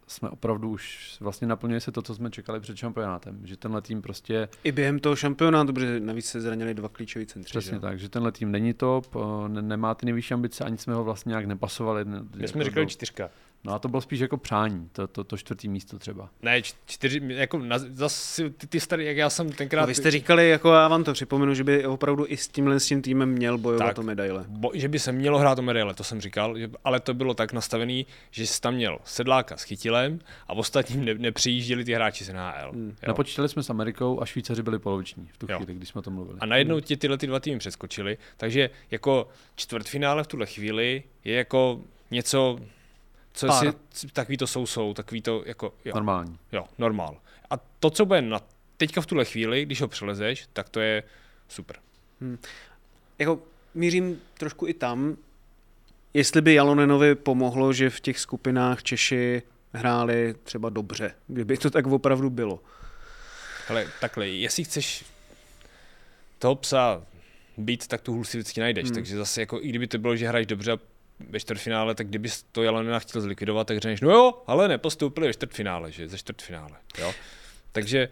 jsme opravdu už, vlastně naplňuje se to, co jsme čekali před šampionátem, že tenhle tým prostě... I během toho šampionátu, protože navíc se zranili dva klíčoví centři. Přesně tak, že tenhle tým není top, nemá ty nejvyšší ambice, ani jsme ho vlastně nějak nepasovali. My jsme říkali čtyřka. No a to bylo spíš jako přání, to čtvrtý místo třeba. Ne, čtyři, jako zase ty starý, jak já jsem tenkrát... No, vy jste říkali, jako já vám to připomenu, že by opravdu i s tímhle s tím týmem měl bojovat tak, o medaile. Že by se mělo hrát o medaile, to jsem říkal, ale to bylo tak nastavený, že jsi tam měl Sedláka s Chytilem a ostatním nepřijížděli ty hráči z NHL. Napočítali jsme s Amerikou a Švýcaři byli poloviční v tu chvíli, když jsme o tom mluvili. A najednou ti tyhle dva týmy přeskočili, takže jako čtvrtfinále v tuhle chvíli je jako něco... Co si, takový to takový to jako... Jo, normální. Jo, normál. A to, co bude na, teďka v tuhle chvíli, když ho přelezeš, tak to je super. Jako mířím trošku i tam, jestli by Jalonenovi pomohlo, že v těch skupinách Češi hráli třeba dobře, kdyby to tak opravdu bylo. Hele, takhle, jestli chceš toho psa být, tak tu hůl si vždycky najdeš, takže zase jako, i kdyby to bylo, že hraješ dobře ve čtvrtfinále, tak kdyby to Jalonena chtěl zlikvidovat, tak řekneš, no jo, ale nepostoupili ve čtvrtfinále, že ze čtvrtfinále, jo. Takže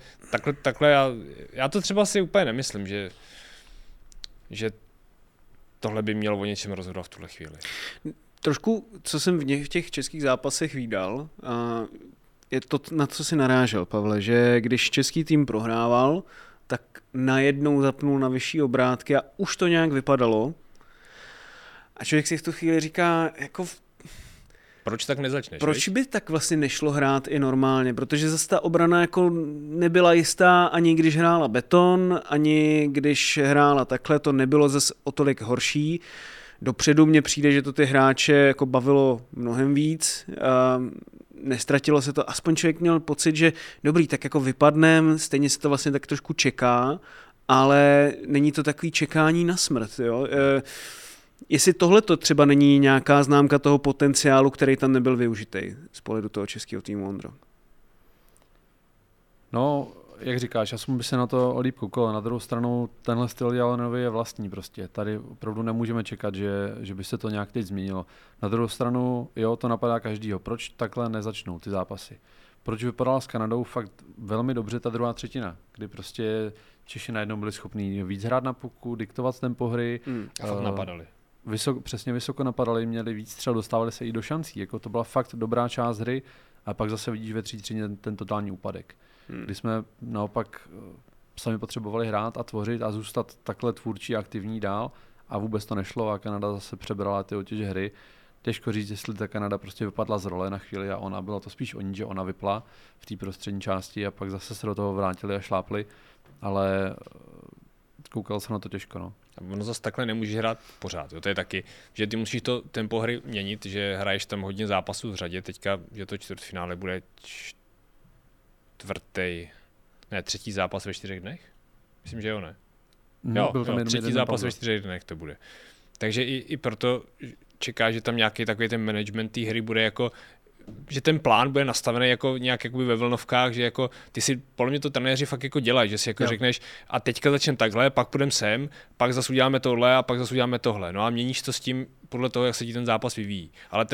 takhle já to třeba si úplně nemyslím, že tohle by mělo o něčem rozhodovat v tuhle chvíli. Trošku, co jsem v těch českých zápasech viděl, je to, na co si narážel, Pavle, že když český tým prohrával, tak najednou zapnul na vyšší obrátky a už to nějak vypadalo. A člověk si v tu chvíli říká, jako... Proč tak nezačneš? Proč by tak vlastně nešlo hrát i normálně? Protože zase ta obrana jako nebyla jistá, ani když hrála beton, ani když hrála takhle, to nebylo zase o tolik horší. Dopředu mně přijde, že to ty hráče jako bavilo mnohem víc. Nestratilo se to, aspoň člověk měl pocit, že dobrý, tak jako vypadnem, stejně se to vlastně tak trošku čeká, ale není to takový čekání na smrt, jo? Jestli tohle to třeba není nějaká známka toho potenciálu, který tam nebyl využitý z pohledu toho českého týmu, Ondro? No, jak říkáš, já jsem by se na to líp koukal. Na druhou stranu tenhle styl Jalonenovi je vlastní prostě. Tady opravdu nemůžeme čekat, že by se to nějak teď změnilo. Na druhou stranu, jo, to napadá každýho. Proč takhle nezačnou ty zápasy? Proč vypadala s Kanadou fakt velmi dobře ta druhá třetina, kdy prostě Češi najednou byli schopní víc hrát na puku, diktovat tempo hry. A fakt napadali. Vysoko napadali, měli víc střel, dostávali se i do šancí. Jako to byla fakt dobrá část hry a pak zase vidíš ve 3-3 ten totální úpadek. Kdy jsme naopak sami potřebovali hrát a tvořit a zůstat takhle tvůrčí a aktivní dál a vůbec to nešlo a Kanada zase přebrala ty otěže hry. Těžko říct, jestli ta Kanada prostě vypadla z role na chvíli a ona byla to spíš o ní, že ona vypla v té prostřední části a pak zase se do toho vrátili a šlápli, ale koukal jsem na to těžko, no. Ono zase takhle nemůže hrát pořád. Jo. To je taky, že ty musíš to tempo hry měnit, že hraješ tam hodně zápasů v řadě. Teďka, že to čtvrtfinále bude třetí zápas ve 4 dnech? Myslím, že jo, ne? Jo, třetí zápas ve 4 dnech to bude. Takže i proto čeká, že tam nějaký takový ten management té hry bude jako, že ten plán bude nastavený jako nějak jakoby ve vlnovkách, že jako ty si, podle mě to trenéři fakt jako dělají, že si jako řekneš a teďka začneme takhle, pak půjdeme sem, pak zase uděláme tohle a pak zase uděláme tohle. No a měníš to s tím podle toho, jak se ti ten zápas vyvíjí. Ale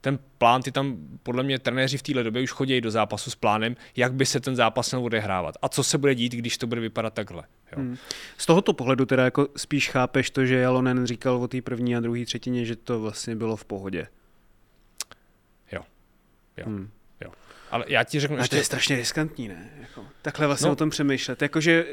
ten plán, ty tam podle mě trenéři v téhle době už chodí do zápasu s plánem, jak by se ten zápas měl odehrávat a co se bude dít, když to bude vypadat takhle. Jo. Z tohoto pohledu teda jako spíš chápeš to, že Jalonen říkal o té první a druhé třetině, že to vlastně bylo v pohodě. Jo. Ale já ti řeknu, to je strašně riskantní, ne? Jako, takhle vlastně o tom přemýšlet. Jakože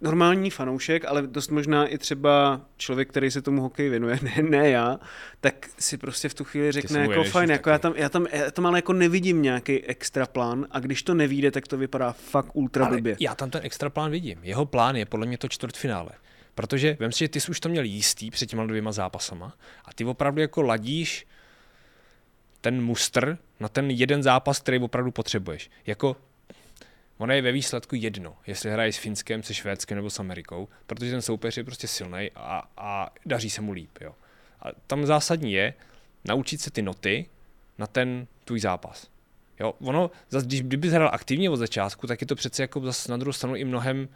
normální fanoušek, ale dost možná i třeba člověk, který se tomu hokeji věnuje, ne já, tak si prostě v tu chvíli řekne, jako fajn, jako já tam ale jako nevidím nějaký extra plán a když to nevíde, tak to vypadá fakt ultra blbě. Já tam ten extra plán vidím. Jeho plán je podle mě to čtvrtfinále. Protože vem si, že ty jsi už to měl jistý před těma 2 zápasama a ty opravdu jako ladíš ten mustr na ten jeden zápas, který opravdu potřebuješ. Jako, ono je ve výsledku jedno, jestli hrají s Finskem, se Švédskem nebo s Amerikou, protože ten soupeř je prostě silnej a daří se mu líp. Jo. A tam zásadní je naučit se ty noty na ten tvůj zápas. Jo, ono, kdyby hrál aktivně od začátku, tak je to přece jako zase na druhou stranu i mnohem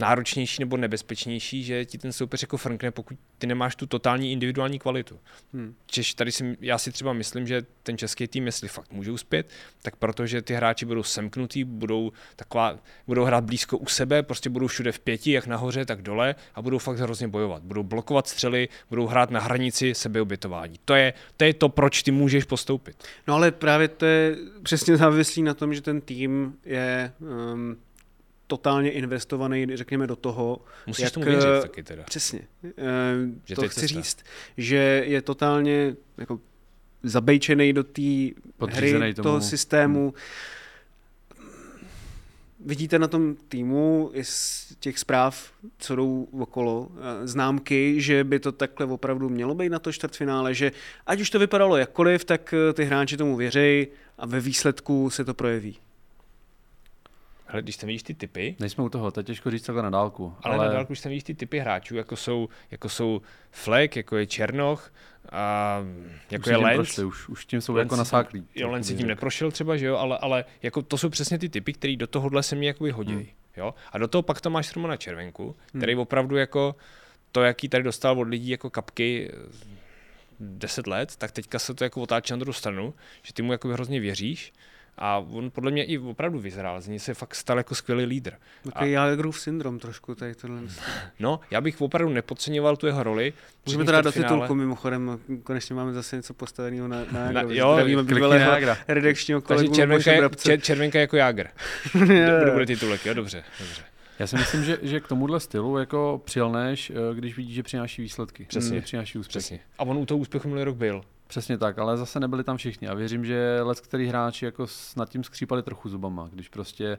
náročnější nebo nebezpečnější, že ti ten soupeř jako frnkne, pokud ty nemáš tu totální individuální kvalitu. Češ, tady já si třeba myslím, že ten český tým, jestli fakt může uspět, tak protože ty hráči budou semknutí, budou hrát blízko u sebe, prostě budou všude v pěti, jak nahoře, tak dole a budou fakt hrozně bojovat. Budou blokovat střely, budou hrát na hranici sebeobětování. To je to, proč ty můžeš postoupit. No ale právě to je přesně závislí na tom, že ten tým je totálně investovaný, řekněme, do toho. Musíš tomu věřit taky teda. Přesně. Že to chci říct, že je totálně jako zabejčený do té hry, toho systému. Vidíte na tom týmu i z těch zpráv, co jdou okolo, známky, že by to takhle opravdu mělo být na to čtvrtfinále, že ať už to vypadalo jakkoliv, tak ty hráči tomu věří a ve výsledku se to projeví. Ale když tam vidíš ty typy... Nejsme u toho, to je těžko říct takhle na dálku. Ale na dálku, když tam vidíš ty typy hráčů, jako jsou Fleck, jako je Černoch, a jako je Lenz. Už tím jsou Lenz jako nasáklí. Jo, Lenz si tím neprošel třeba, že jo, ale jako to jsou přesně ty typy, který do tohohle se mi jakoby hodí. Jo? A do toho pak tam máš Romana Červenku, který opravdu jako to, jaký tady dostal od lidí jako kapky 10 let, tak teďka se to jako otáčí na druhou stranu, že ty mu jakoby hrozně věříš. A on podle mě i opravdu vyzrál, z něj se fakt stal jako skvělý lídr. Takový Jalegrův syndrom trošku tady tohle. No, já bych opravdu nepodceňoval tu jeho roli. Můžeme to dát do titulku mimochodem, konečně máme zase něco postaveného na jo, zdravíme bývalého redakčního kolegu. Takže Červenka jako Jágr. Bude titulek, jo, dobře. Já si myslím, že k tomuhle stylu jako přilneš, když vidíš, že přináší výsledky. Přesně. Přináší úspěch. Přesně. A on u toho úspěchu minulý rok byl. Přesně tak, ale zase nebyli tam všichni a věřím, že leckteří hráči jako nad tím skřípali trochu zubama, když prostě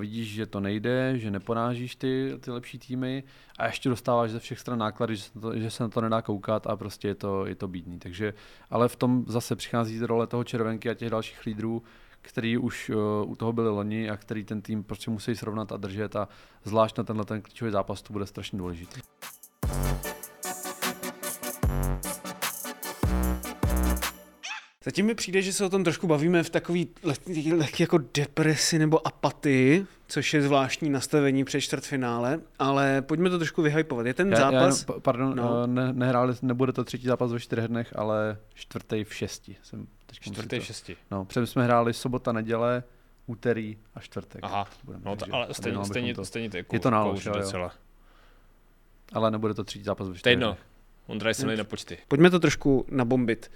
vidíš, že to nejde, že neporážíš ty lepší týmy a ještě dostáváš ze všech stran náklady, že se na to nedá koukat a prostě je to bídný. Takže, ale v tom zase přichází role toho Červenky a těch dalších lídrů, který už u toho byli loni a který ten tým prostě musí srovnat a držet a zvlášť na tenhle ten klíčový zápas to bude strašně důležitý. Zatím mi přijde, že se o tom trošku bavíme v takový jako depresi nebo apatii, což je zvláštní nastavení před čtvrtfinále, ale pojďme to trošku vyhypovat. Je ten zápas... Nebude to třetí zápas ve 4 dnech, ale 4. v 6. Čtvrtý v 6. No, protože jsme hráli sobota, neděle, úterý a čtvrtek. Aha, ale stejně to je kouř docela. Ale nebude to třetí zápas ve 4 dnech. Ondra se na počty. Pojďme to trošku nabombit.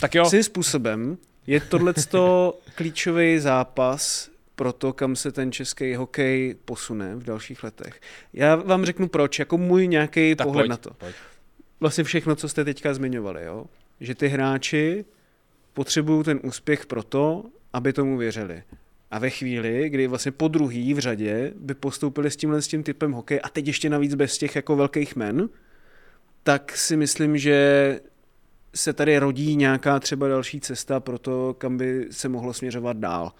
Tak jo. Svým způsobem je tohleto klíčový zápas pro to, kam se ten český hokej posune v dalších letech. Já vám řeknu proč, jako můj nějaký pohled na to. Pojď. Vlastně všechno, co jste teďka zmiňovali, jo? Že ty hráči potřebují ten úspěch proto, aby tomu věřili. A ve chvíli, kdy vlastně po druhý v řadě by postoupili s tím typem hokeje a teď ještě navíc bez těch jako velkých men, tak si myslím, že se tady rodí nějaká třeba další cesta pro to, kam by se mohlo směřovat dál.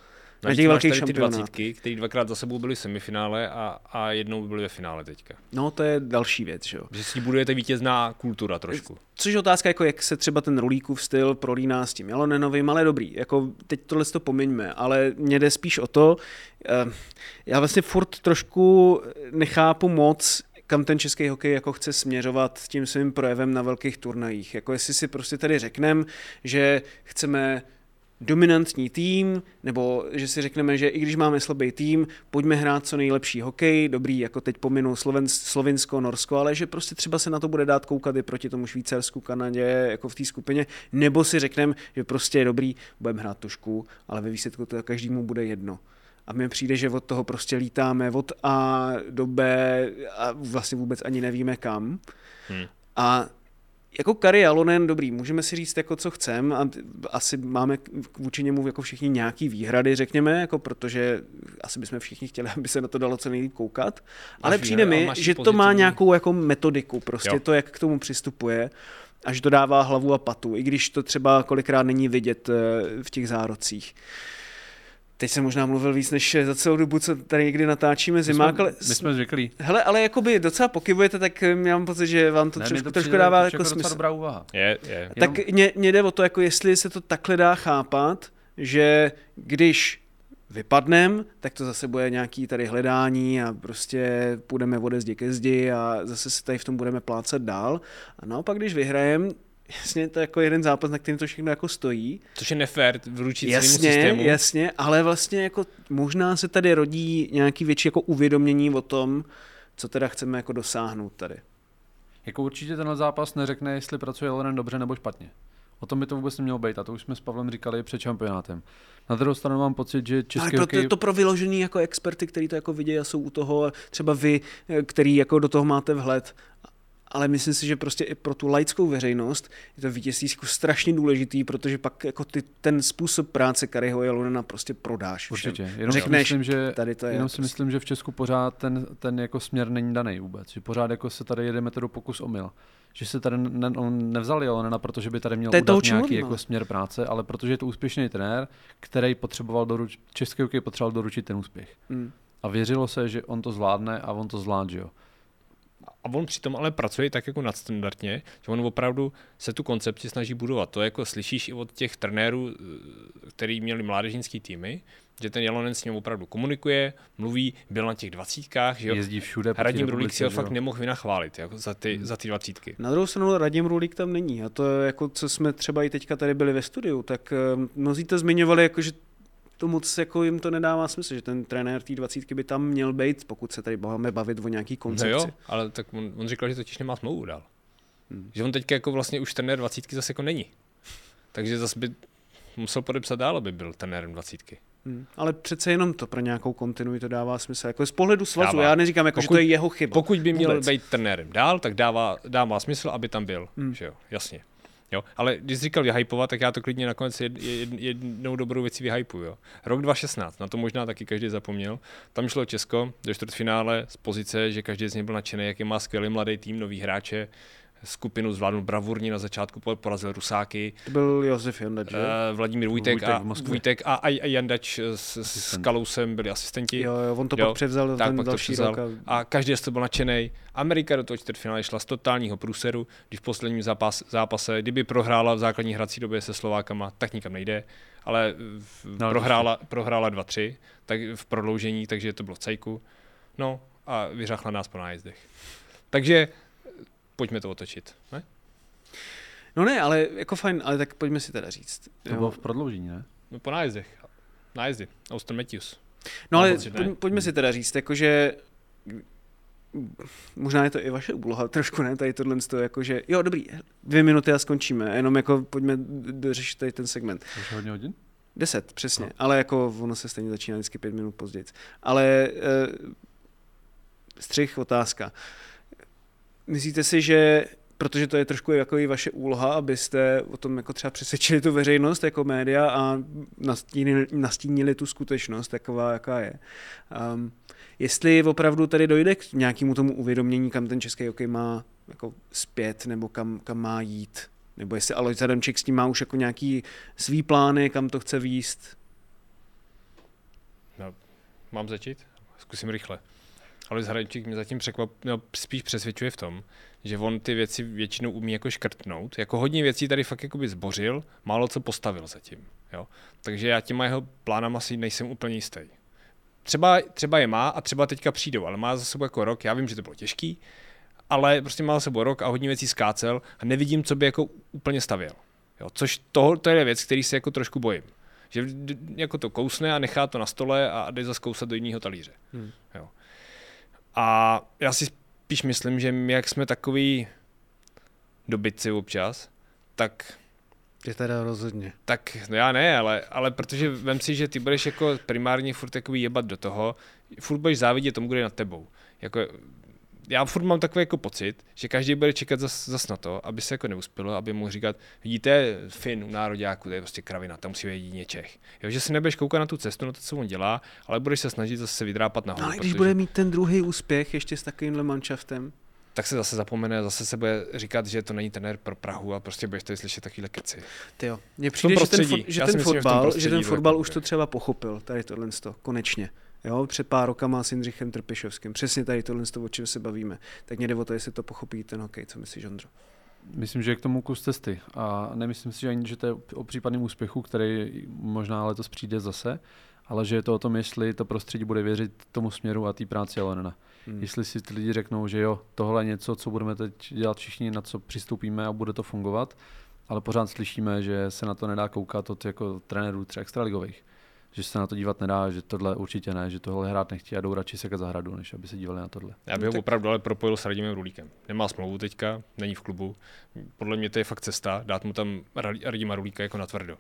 Na těch velkých šampionátech. Máš tady ty 20, který 2x za sebou byly v semifinále a jednou byly ve finále teďka. No to je další věc, že jo. Že si budujete vítězná kultura trošku. Což je otázka, jako jak se třeba ten Rulíkův styl prolíná s tím Jalonenovým, ale dobrý, jako teď tohle si to pomiňme, ale mně jde spíš o to, já vlastně furt trošku nechápu moc, kam ten český hokej jako chce směřovat s tím svým projevem na velkých turnajích. Jako jestli si prostě tady řekneme, že chceme dominantní tým, nebo že si řekneme, že i když máme slabý tým, pojďme hrát co nejlepší hokej, dobrý, jako teď pominu Slovinsko, Norsko, ale že prostě třeba se na to bude dát koukat i proti tomu Švýcarsku, Kanadě, jako v té skupině, nebo si řekneme, že prostě je dobrý, budeme hrát tušku, ale ve výsledku to každému bude jedno. A mně přijde, že od toho prostě lítáme od A do B a vlastně vůbec ani nevíme kam. A jako Kari Jalonen, dobrý, můžeme si říct, jako co chcem a asi máme vůči němu jako všichni nějaký výhrady, řekněme, jako protože asi bychom všichni chtěli, aby se na to dalo co nejlíp koukat. Ale přijde mi, že to má nějakou jako metodiku, prostě jo. To, jak k tomu přistupuje, až dodává hlavu a patu, i když to třeba kolikrát není vidět v těch zárocích. Teď jsem možná mluvil víc, než za celou dobu, co tady někdy natáčíme Zimák, ale... My jsme zvyklí. Hele, ale jakoby docela pokyvujete, tak mám pocit, že vám to trošku dává jako smysl. To je dobrá úvaha. Je. Tak mě jde o to, jako jestli se to takhle dá chápat, že když vypadnem, tak to zase bude nějaký tady hledání a prostě půjdeme ode zdi ke zdi a zase se tady v tom budeme plácat dál. A naopak, když vyhrajem, jasně, to je jako jeden zápas, na kterým to všechno jako stojí. Což je nefér vručit svému systému. Jasně, ale vlastně jako možná se tady rodí nějaký větší jako uvědomění o tom, co teda chceme jako dosáhnout tady. Jako určitě tenhle zápas neřekne, jestli pracuje Jalonen dobře nebo špatně. O tom by to vůbec nemělo být a to už jsme s Pavlem říkali před šampionátem. Na druhou stranu mám pocit, že český hokej... Ale to pro vyložený jako experty, kteří to jako vidějí a jsou u toho, třeba vy, který jako do toho máte vhled. Ale myslím si, že prostě i pro tu laickou veřejnost je to vítězství jako strašně důležitý, protože pak jako ty ten způsob práce Kariho Jalonena prostě prodáš. Určitě. Jenom řekneš, si myslím, že tady to je. Jenom si prostě myslím, že v Česku pořád ten jako směr není daný vůbec, že pořád jako se tady jede metodu pokus omyl. Že se tady nevzal Jalonena, protože by tady měl udat nějaký jako směr práce, ale protože je to úspěšný trenér, který potřeboval český hokej potřeboval doručit ten úspěch. Mm. A věřilo se, že on to zvládne a on to zvládl, jo. A on přitom ale pracuje tak jako nadstandardně, že on opravdu se tu koncepci snaží budovat. To jako slyšíš i od těch trenérů, který měli mládežnický týmy, že ten Jalonen s ním opravdu komunikuje, mluví, byl na těch 20kách, že jezdí všude. Radim Rulík si ho fakt nemohl vynachválit jako za ty 20ky. Na druhou stranu Radim Rulík tam není. A to jako co jsme třeba i teďka tady byli ve studiu, tak mnozí to zmiňovali jako, že to moc jako jim to nedává smysl, že ten trenér té 20 by tam měl být, pokud se tady máme bavit o nějaký koncepci. No jo, ale tak on říkal, že totiž nemá smlouvu dál. Hmm. Že on teďka jako vlastně už trenér 20 zase jako není. Takže zase by musel podepsat dál, aby byl trenérem 20. Ale přece jenom to pro nějakou kontinuitu dává smysl. Jako z pohledu svazu, já neříkám, jako, že to je jeho chyba. Pokud by měl být trenérem dál, tak dává smysl, aby tam byl. Hmm. Že jo, jasně. Jo, ale když říkal vyhypovat, tak já to klidně nakonec jednou dobrou věcí vyhypuju. Jo. Rok 2016, na to možná taky každý zapomněl. Tam šlo Česko do čtvrtfinále z pozice, že každý z nich byl nadšený, jaký má skvělý mladý tým, nový hráče, skupinu zvládnul bravurně, na začátku porazil Rusáky. To byl Josef Jandač, Vladimír Vojtek a Jandač s Kalousem byli asistenti. Jo, on to pak převzal ten další rok. A každý z toho byl nadšenej. Amerika do toho čtvrtfinále šla z totálního průseru, když v posledním zápase, kdyby prohrála v základní hrací době se Slovákama, tak nikam nejde, ale prohrála 2-3 tak v prodloužení, takže to bylo v cejku. No a vyřáchla nás po nájezdech. Takže pojďme to otočit, ne? No ne, ale jako fajn, ale tak pojďme si teda říct. To bylo v prodloužení, ne? No po nájezdech. Nájezdy. Austin Matthews. No ale pojďme si teda říct, jakože možná je to i vaše úloha trošku, ne? Tady tohle z toho, jakože jo, dobrý, 2 minuty a skončíme. Jenom jako pojďme dořešit tady ten segment. Už hodně hodin? 10, přesně. No. Ale jako ono se stejně začíná vždycky 5 minut později. Ale střih, otázka. Myslíte si, že, protože to je trošku jako i vaše úloha, abyste o tom jako třeba přesvědčili tu veřejnost jako média a nastínili tu skutečnost taková, jaká je. Jestli opravdu tady dojde k nějakému tomu uvědomění, kam ten český hokej má jako zpět nebo kam má jít, nebo jestli Alois Adamčík s tím má už jako nějaký svý plány, kam to chce vést? No, mám začít? Zkusím rychle. Alois Haramčík mě zatím spíš přesvědčuje v tom, že on ty věci většinou umí jako škrtnout. Jako hodně věcí tady fakt jakoby zbořil, málo co postavil zatím. Jo? Takže já těma jeho plánama asi nejsem úplně jistý. Třeba je má a třeba teďka přijdou, ale má za sebou jako rok, já vím, že to bylo těžký, ale prostě má za sebou rok a hodně věcí skácel a nevidím, co by jako úplně stavěl. Jo? Což to je věc, který se jako trošku bojím. Že jako to kousne a nechá to na stole a jde zase kousat do jiného talíře. Jo? A já si spíš myslím, že my, jak jsme takový dobytci občas, tak... Je teda rozhodně. Tak, no já ne, ale protože vem si, že ty budeš jako primárně furt takový jebat do toho, furt budeš závidět tomu, kdo je nad tebou. Jako, já furt mám takový jako pocit, že každý bude čekat zas na to, aby se jako neuspělo, aby mohl říkat, vidíte, Fin u nároďáku, to je prostě kravina, tam musí být jiný Čech. Jo, že si nebudeš koukat na tu cestu, na to, co on dělá, ale budeš se snažit zase vydrápat nahoru. Ale když bude mít ten druhý úspěch ještě s takovýmhle manšaftem, tak se zase zapomene, zase se bude říkat, že to není trenér pro Prahu a prostě budeš tady slyšet takovýhle keci. Tyjo, mně přijde, že ten fotbal už to třeba pochopil, tady tohle z toho, konečně. Jo, před pár rokama s Jindřichem Trpišovským. Přesně tady tohle z toho, o čem se bavíme. Tak mě jde o to, jestli to pochopí ten hokej, co myslíš, Ondro? Myslím, že je k tomu kus cesty. A nemyslím si, že to je o případném úspěchu, který možná letos přijde zase. ale že je to o tom, jestli to prostředí bude věřit tomu směru a té práci Jalonena. Jestli si ty lidi řeknou, že jo, tohle je něco, co budeme teď dělat všichni, na co přistoupíme a bude to fungovat, ale pořád slyšíme, že se na to nedá koukat od jako trenérů třeba extraligových. Že se na to dívat nedá, že tohle určitě ne, že tohle hrát nechtějí a jdou radši sekat za hradu, než aby se dívali na tohle. Já bych opravdu ale propojil s Radimem Rulíkem. Nemá smlouvu teďka, není v klubu. Podle mě to je fakt cesta, dát mu tam Radima Rulíka jako natvrdo.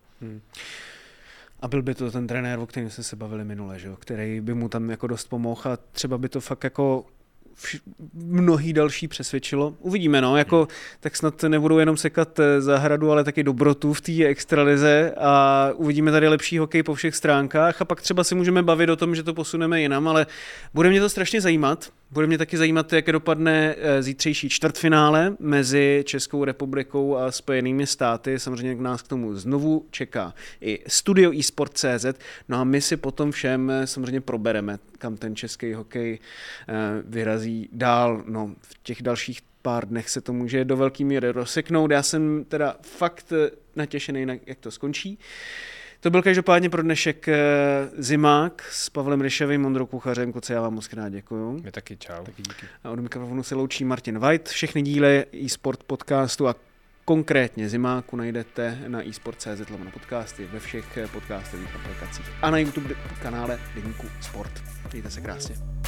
A byl by to ten trenér, o kterém jsme se bavili minule, že? Který by mu tam jako dost pomohl a třeba by to fakt jako mnohý další přesvědčilo. Uvidíme, no, jako, tak snad nebudou jenom sekat zahradu, ale taky dobrotu v té extralize a uvidíme tady lepší hokej po všech stránkách a pak třeba si můžeme bavit o tom, že to posuneme jinam, ale bude mě to strašně zajímat. Bude mě taky zajímat, jak dopadne zítřejší čtvrtfinále mezi Českou republikou a Spojenými státy. Samozřejmě nás k tomu znovu čeká i studio eSport.cz. No a my si potom všem samozřejmě probereme, kam ten český hokej vyrazí dál. No, v těch dalších pár dnech se to může do velké míry rozseknout. Já jsem teda fakt natěšený, jak to skončí. To byl každopádně pro dnešek Zimák s Pavlem Ryšavým, Ondrou Kuchařem. Koce, já vám moc krát děkuju. My taky, čau. Taky díky. A od mikrofonu se loučí Martin White. Všechny díly eSport podcastu a konkrétně Zimáku najdete na eSport.cz/podcasty ve všech podcastových aplikacích a na YouTube kanále Deníku Sport. Mějte se krásně.